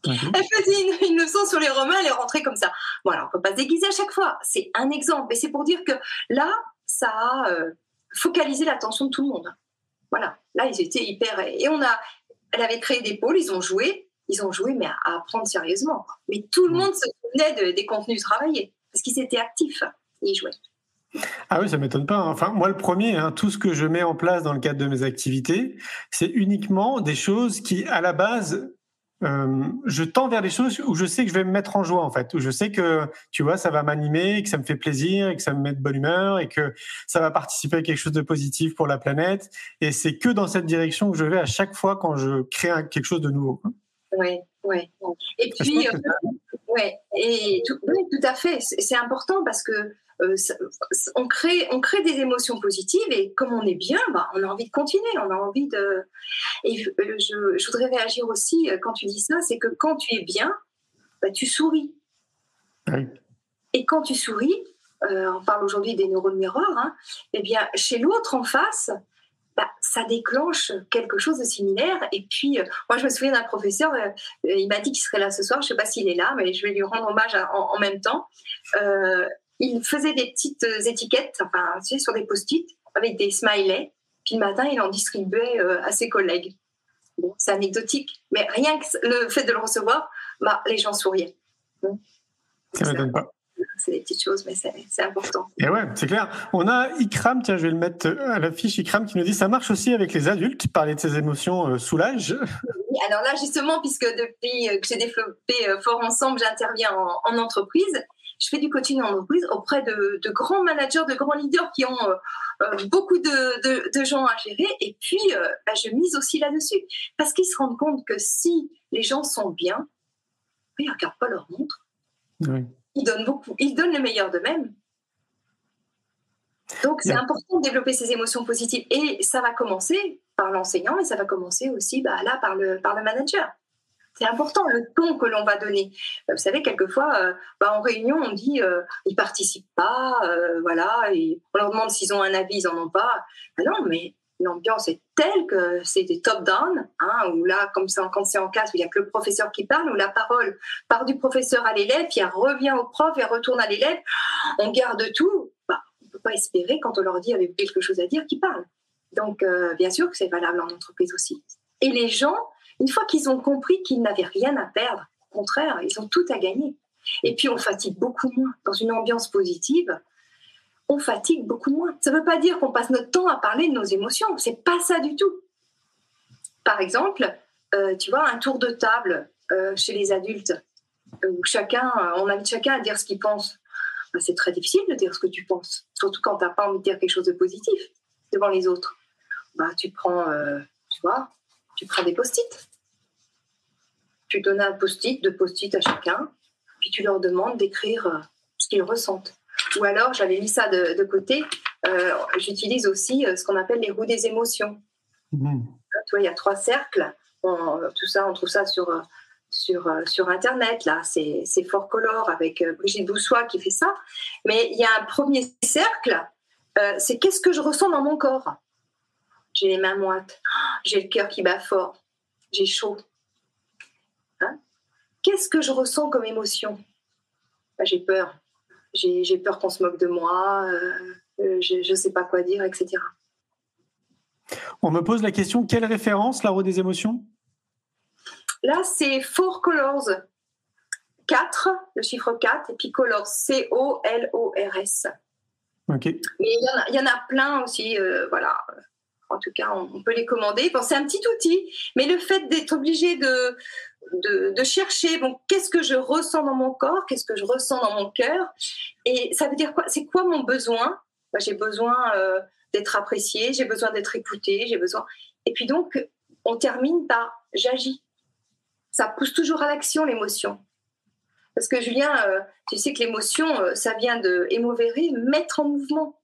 Mmh. Elle faisait une, une leçon sur les Romains, elle est rentrée comme ça. Bon, alors, on ne peut pas se déguiser à chaque fois. C'est un exemple. Et c'est pour dire que là, ça a euh, focalisé l'attention de tout le monde. Voilà. Là, ils étaient hyper... Et on a... Elle avait créé des pôles, ils ont joué. Ils ont joué, mais à, à apprendre sérieusement. Mais tout le mmh. monde se souvenait de, des contenus travaillés. Parce qu'ils étaient actifs. Ils jouaient. Ah oui, ça ne m'étonne pas. Hein. Enfin, moi, le premier, hein, tout ce que je mets en place dans le cadre de mes activités, c'est uniquement des choses qui, à la base... Euh, je tends vers des choses où je sais que je vais me mettre en joie en fait, où je sais que tu vois ça va m'animer, que ça me fait plaisir et que ça me met de bonne humeur et que ça va participer à quelque chose de positif pour la planète et c'est que dans cette direction que je vais à chaque fois quand je crée un, quelque chose de nouveau. Ouais, ouais. Et puis, euh, ouais, et tout, oui, tout à fait, c'est, c'est important parce que euh, ça, on crée, on crée des émotions positives et comme on est bien, bah, on a envie de continuer, on a envie de... Et euh, je, je voudrais réagir aussi euh, quand tu dis ça, c'est que quand tu es bien, bah, tu souris. Oui. Et quand tu souris, euh, on parle aujourd'hui des neurones miroirs, hein, eh bien, chez l'autre en face... Bah, ça déclenche quelque chose de similaire. Et puis, euh, moi, je me souviens d'un professeur, euh, il m'a dit qu'il serait là ce soir, je ne sais pas s'il est là, mais je vais lui rendre hommage à, en, en même temps. Euh, il faisait des petites étiquettes, enfin, tu sais, sur des post-it, avec des smileys, puis le matin, il en distribuait euh, à ses collègues. Bon, c'est anecdotique, mais rien que le fait de le recevoir, bah, les gens souriaient. Donc, ça ne m'étonne pas. C'est des petites choses, mais c'est, c'est important. Et ouais, c'est clair. On a Ikram, tiens, je vais le mettre à l'affiche, Ikram qui nous dit ça marche aussi avec les adultes, parler de ses émotions euh, soulage. Alors là, justement, puisque depuis que j'ai développé euh, Fort Ensemble, j'interviens en, en entreprise. Je fais du coaching en entreprise auprès de, de grands managers, de grands leaders qui ont euh, beaucoup de, de, de gens à gérer. Et puis, euh, bah, je mise aussi là-dessus. Parce qu'ils se rendent compte que si les gens sont bien, ils ne regardent pas leur montre. Oui. Ils donnent beaucoup, ils donnent le meilleur d'eux-mêmes. Donc, c'est yeah. important de développer ces émotions positives. Et ça va commencer par l'enseignant et ça va commencer aussi bah, là, par, le, par le manager. C'est important, le ton que l'on va donner. Vous savez, quelquefois, euh, bah, en réunion, on dit euh, ils ne participent pas, euh, voilà, et on leur demande s'ils ont un avis, ils n'en ont pas. Ben non, mais l'ambiance est telle que c'est des top-down, hein, où là, comme ça, quand c'est en classe, où il n'y a que le professeur qui parle, où la parole part du professeur à l'élève, puis elle revient au prof, elle retourne à l'élève, on garde tout. Bah, on ne peut pas espérer, quand on leur dit avec quelque chose à dire, qu'ils parlent. Donc, euh, bien sûr que c'est valable en entreprise aussi. Et les gens, une fois qu'ils ont compris qu'ils n'avaient rien à perdre, au contraire, ils ont tout à gagner. Et puis, on fatigue beaucoup moins dans une ambiance positive. On fatigue beaucoup moins. Ça ne veut pas dire qu'on passe notre temps à parler de nos émotions. Ce n'est pas ça du tout. Par exemple, euh, tu vois, un tour de table euh, chez les adultes, où chacun, on invite chacun à dire ce qu'il pense. Ben, c'est très difficile de dire ce que tu penses, surtout quand tu n'as pas envie de dire quelque chose de positif devant les autres. Ben, tu prends, euh, tu vois, tu prends des post-it. Tu donnes un post-it, deux post-it à chacun, puis tu leur demandes d'écrire euh, ce qu'ils ressentent. Ou alors, j'avais mis ça de, de côté, euh, j'utilise aussi euh, ce qu'on appelle les roues des émotions. Mmh. Tu vois, il y a trois cercles. On, tout ça, on trouve ça sur, sur, sur Internet. Là, c'est, c'est Four Colors avec euh, Brigitte Boussois qui fait ça. Mais il y a un premier cercle, euh, c'est qu'est-ce que je ressens dans mon corps ? J'ai les mains moites, j'ai le cœur qui bat fort, j'ai chaud. Hein ? Qu'est-ce que je ressens comme émotion ? Ben, j'ai peur. J'ai, j'ai peur qu'on se moque de moi, euh, je ne sais pas quoi dire, et cetera. On me pose la question, quelle référence, la roue des émotions ? Là, c'est Four Colors, quatre, le chiffre quatre, et puis Colors, C O L O R S. Ok. Mais il y, y en a plein aussi, euh, voilà. En tout cas, on, on peut les commander. Bon, c'est un petit outil, mais le fait d'être obligé de... De, de chercher bon, qu'est-ce que je ressens dans mon corps, qu'est-ce que je ressens dans mon cœur, et ça veut dire quoi, c'est quoi mon besoin ? Bah, j'ai besoin euh, d'être appréciée, j'ai besoin d'être écoutée, j'ai besoin. Et puis donc, on termine par j'agis. Ça pousse toujours à l'action, l'émotion. Parce que Julien, euh, tu sais que l'émotion, euh, ça vient de émovérer, mettre en mouvement.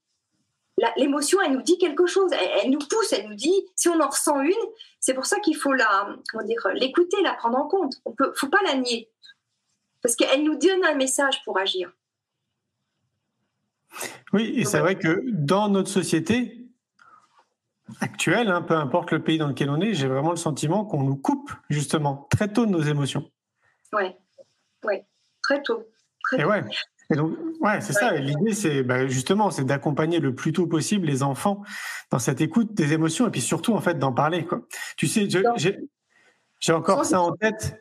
La, l'émotion, elle nous dit quelque chose, elle, elle nous pousse, elle nous dit, si on en ressent une, c'est pour ça qu'il faut la, comment dire, l'écouter, la prendre en compte. Il ne faut pas la nier, parce qu'elle nous donne un message pour agir. Oui, et donc, c'est vrai que dans notre société actuelle, hein, peu importe le pays dans lequel on est, j'ai vraiment le sentiment qu'on nous coupe justement très tôt de nos émotions. Oui, ouais, très tôt. Très et tôt. Ouais. Et donc, ouais, c'est ouais. ça. Et l'idée, c'est bah, justement, c'est d'accompagner le plus tôt possible les enfants dans cette écoute des émotions, et puis surtout, en fait, d'en parler, quoi. Tu sais, je, j'ai, j'ai encore ça en tête.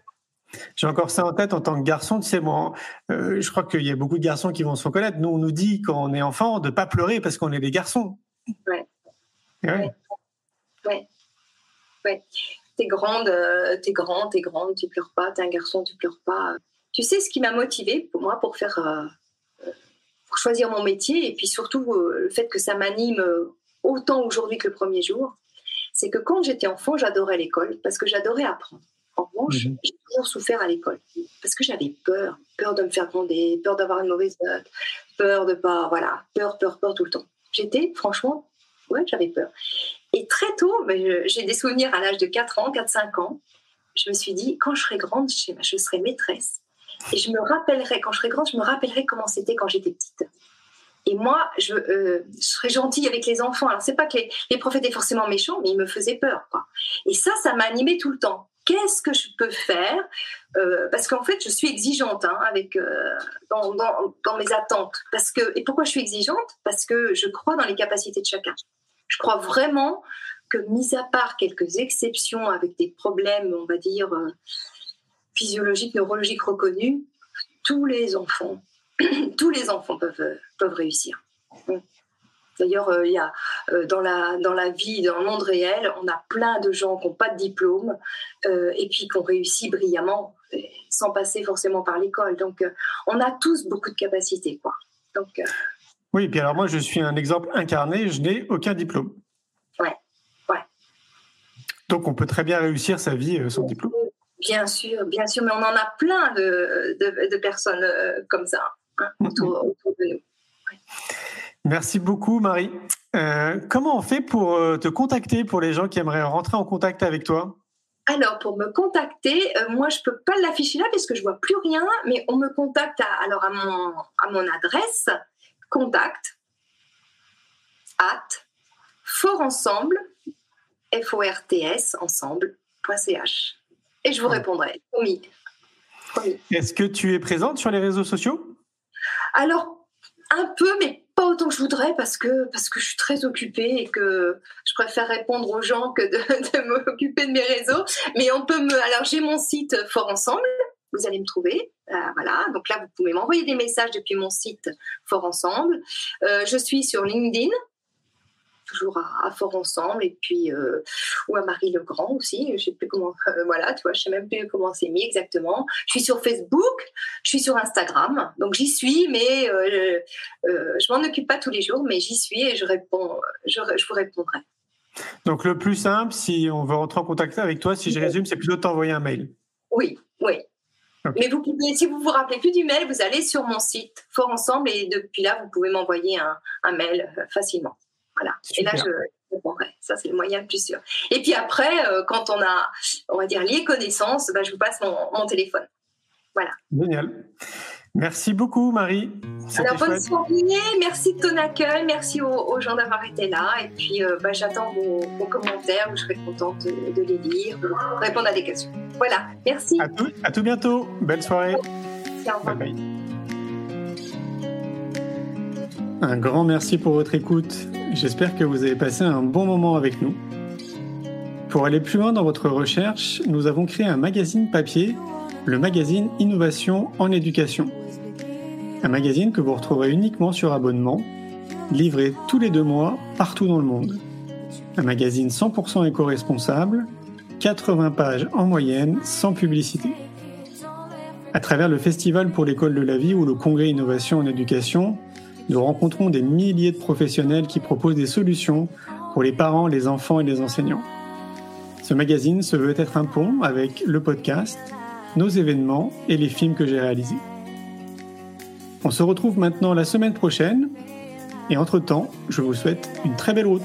J'ai encore ça en tête en tant que garçon. Tu sais, moi, euh, je crois qu'il y a beaucoup de garçons qui vont se reconnaître. Nous, on nous dit quand on est enfant de pas pleurer parce qu'on est des garçons. Ouais. Et ouais. Ouais. Ouais. T'es grande, euh, t'es grande, t'es grande. Tu pleures pas. T'es un garçon, tu pleures pas. Tu sais, ce qui m'a motivée pour moi pour faire, euh, pour choisir mon métier, et puis surtout euh, le fait que ça m'anime autant aujourd'hui que le premier jour, c'est que quand j'étais enfant, j'adorais l'école parce que j'adorais apprendre. En revanche, mmh. j'ai toujours souffert à l'école parce que j'avais peur, peur de me faire gronder, peur d'avoir une mauvaise note, peur de pas, voilà, peur, peur, peur tout le temps. J'étais, franchement, ouais, j'avais peur. Et très tôt, mais je, j'ai des souvenirs à l'âge de quatre ans, quatre cinq ans, je me suis dit, quand je serai grande, je, je serai maîtresse. Et je me rappellerai, quand je serai grande, je me rappellerai comment c'était quand j'étais petite. Et moi, je, euh, je serais gentille avec les enfants. Alors, c'est pas que les, les profs étaient forcément méchants, mais ils me faisaient peur, quoi. Et ça, ça m'a animée tout le temps. Qu'est-ce que je peux faire euh, parce qu'en fait, je suis exigeante hein, avec, euh, dans, dans, dans mes attentes. Parce que, et pourquoi je suis exigeante ? Parce que je crois dans les capacités de chacun. Je crois vraiment que, mis à part quelques exceptions avec des problèmes, on va dire, euh, physiologiques, neurologiques reconnus, tous les enfants, tous les enfants peuvent, peuvent réussir. D'ailleurs, euh, y a, euh, dans, la, dans la vie, dans le monde réel, on a plein de gens qui n'ont pas de diplôme euh, et puis qui ont réussi brillamment sans passer forcément par l'école. Donc, euh, on a tous beaucoup de capacités, quoi. Donc, euh, oui, et puis alors moi, je suis un exemple incarné, je n'ai aucun diplôme. Ouais, ouais. Donc, on peut très bien réussir sa vie euh, sans bien diplôme. Bien sûr, bien sûr, mais on en a plein de, de, de personnes euh, comme ça hein, autour, mmh. autour de nous. Ouais. Merci beaucoup, Marie. Euh, comment on fait pour euh, te contacter pour les gens qui aimeraient rentrer en contact avec toi ? Alors, pour me contacter, euh, moi, je ne peux pas l'afficher là parce que je ne vois plus rien, mais on me contacte à, alors à, mon, à mon adresse contact at Fort Ensemble, F O R T S, ensemble point C H. Et je vous répondrai, promis. promis. Est-ce que tu es présente sur les réseaux sociaux ? Alors, un peu, mais pas autant que je voudrais parce que, parce que je suis très occupée et que je préfère répondre aux gens que de, de m'occuper de mes réseaux. Mais on peut me... Alors, j'ai mon site Fort Ensemble, vous allez me trouver. Euh, voilà, donc là, vous pouvez m'envoyer des messages depuis mon site Fort Ensemble. Euh, je suis sur LinkedIn, toujours à, à Fort Ensemble, et puis, euh, ou à Marie Legrand aussi, je ne sais plus comment, euh, voilà, tu vois, je ne sais même plus comment c'est mis exactement. Je suis sur Facebook, je suis sur Instagram, donc j'y suis, mais euh, euh, je ne m'en occupe pas tous les jours, mais j'y suis et je, réponds, je, je vous répondrai. Donc le plus simple, si on veut rentrer en contact avec toi, si je résume, c'est plutôt de t'envoyer un mail. Oui, oui. Okay. Mais vous pouvez, si vous ne vous rappelez plus du mail, vous allez sur mon site Fort Ensemble et depuis là, vous pouvez m'envoyer un, un mail facilement. Voilà. Super. Et là, je répondrai. Ça, c'est le moyen le plus sûr. Et puis après, euh, quand on a, on va dire, lié connaissance, bah, je vous passe mon, mon téléphone. Voilà. Génial. Merci beaucoup, Marie. C'était Alors, bonne soirée. Merci de ton accueil. Merci aux, aux gens d'avoir été là. Et puis, euh, bah, j'attends vos, vos commentaires. Je serai contente de, de les lire, de répondre à des questions. Voilà. Merci. À tout, à tout bientôt. Belle soirée. Merci, au revoir. Bye bye. Un grand merci pour votre écoute. J'espère que vous avez passé un bon moment avec nous. Pour aller plus loin dans votre recherche, nous avons créé un magazine papier, le magazine Innovation en Éducation. Un magazine que vous retrouverez uniquement sur abonnement, livré tous les deux mois partout dans le monde. Un magazine cent pour cent éco-responsable, quatre-vingts pages en moyenne, sans publicité. À travers le Festival pour l'École de la Vie ou le Congrès Innovation en Éducation, nous rencontrons des milliers de professionnels qui proposent des solutions pour les parents, les enfants et les enseignants. Ce magazine se veut être un pont avec le podcast, nos événements et les films que j'ai réalisés. On se retrouve maintenant la semaine prochaine et entre-temps, je vous souhaite une très belle route.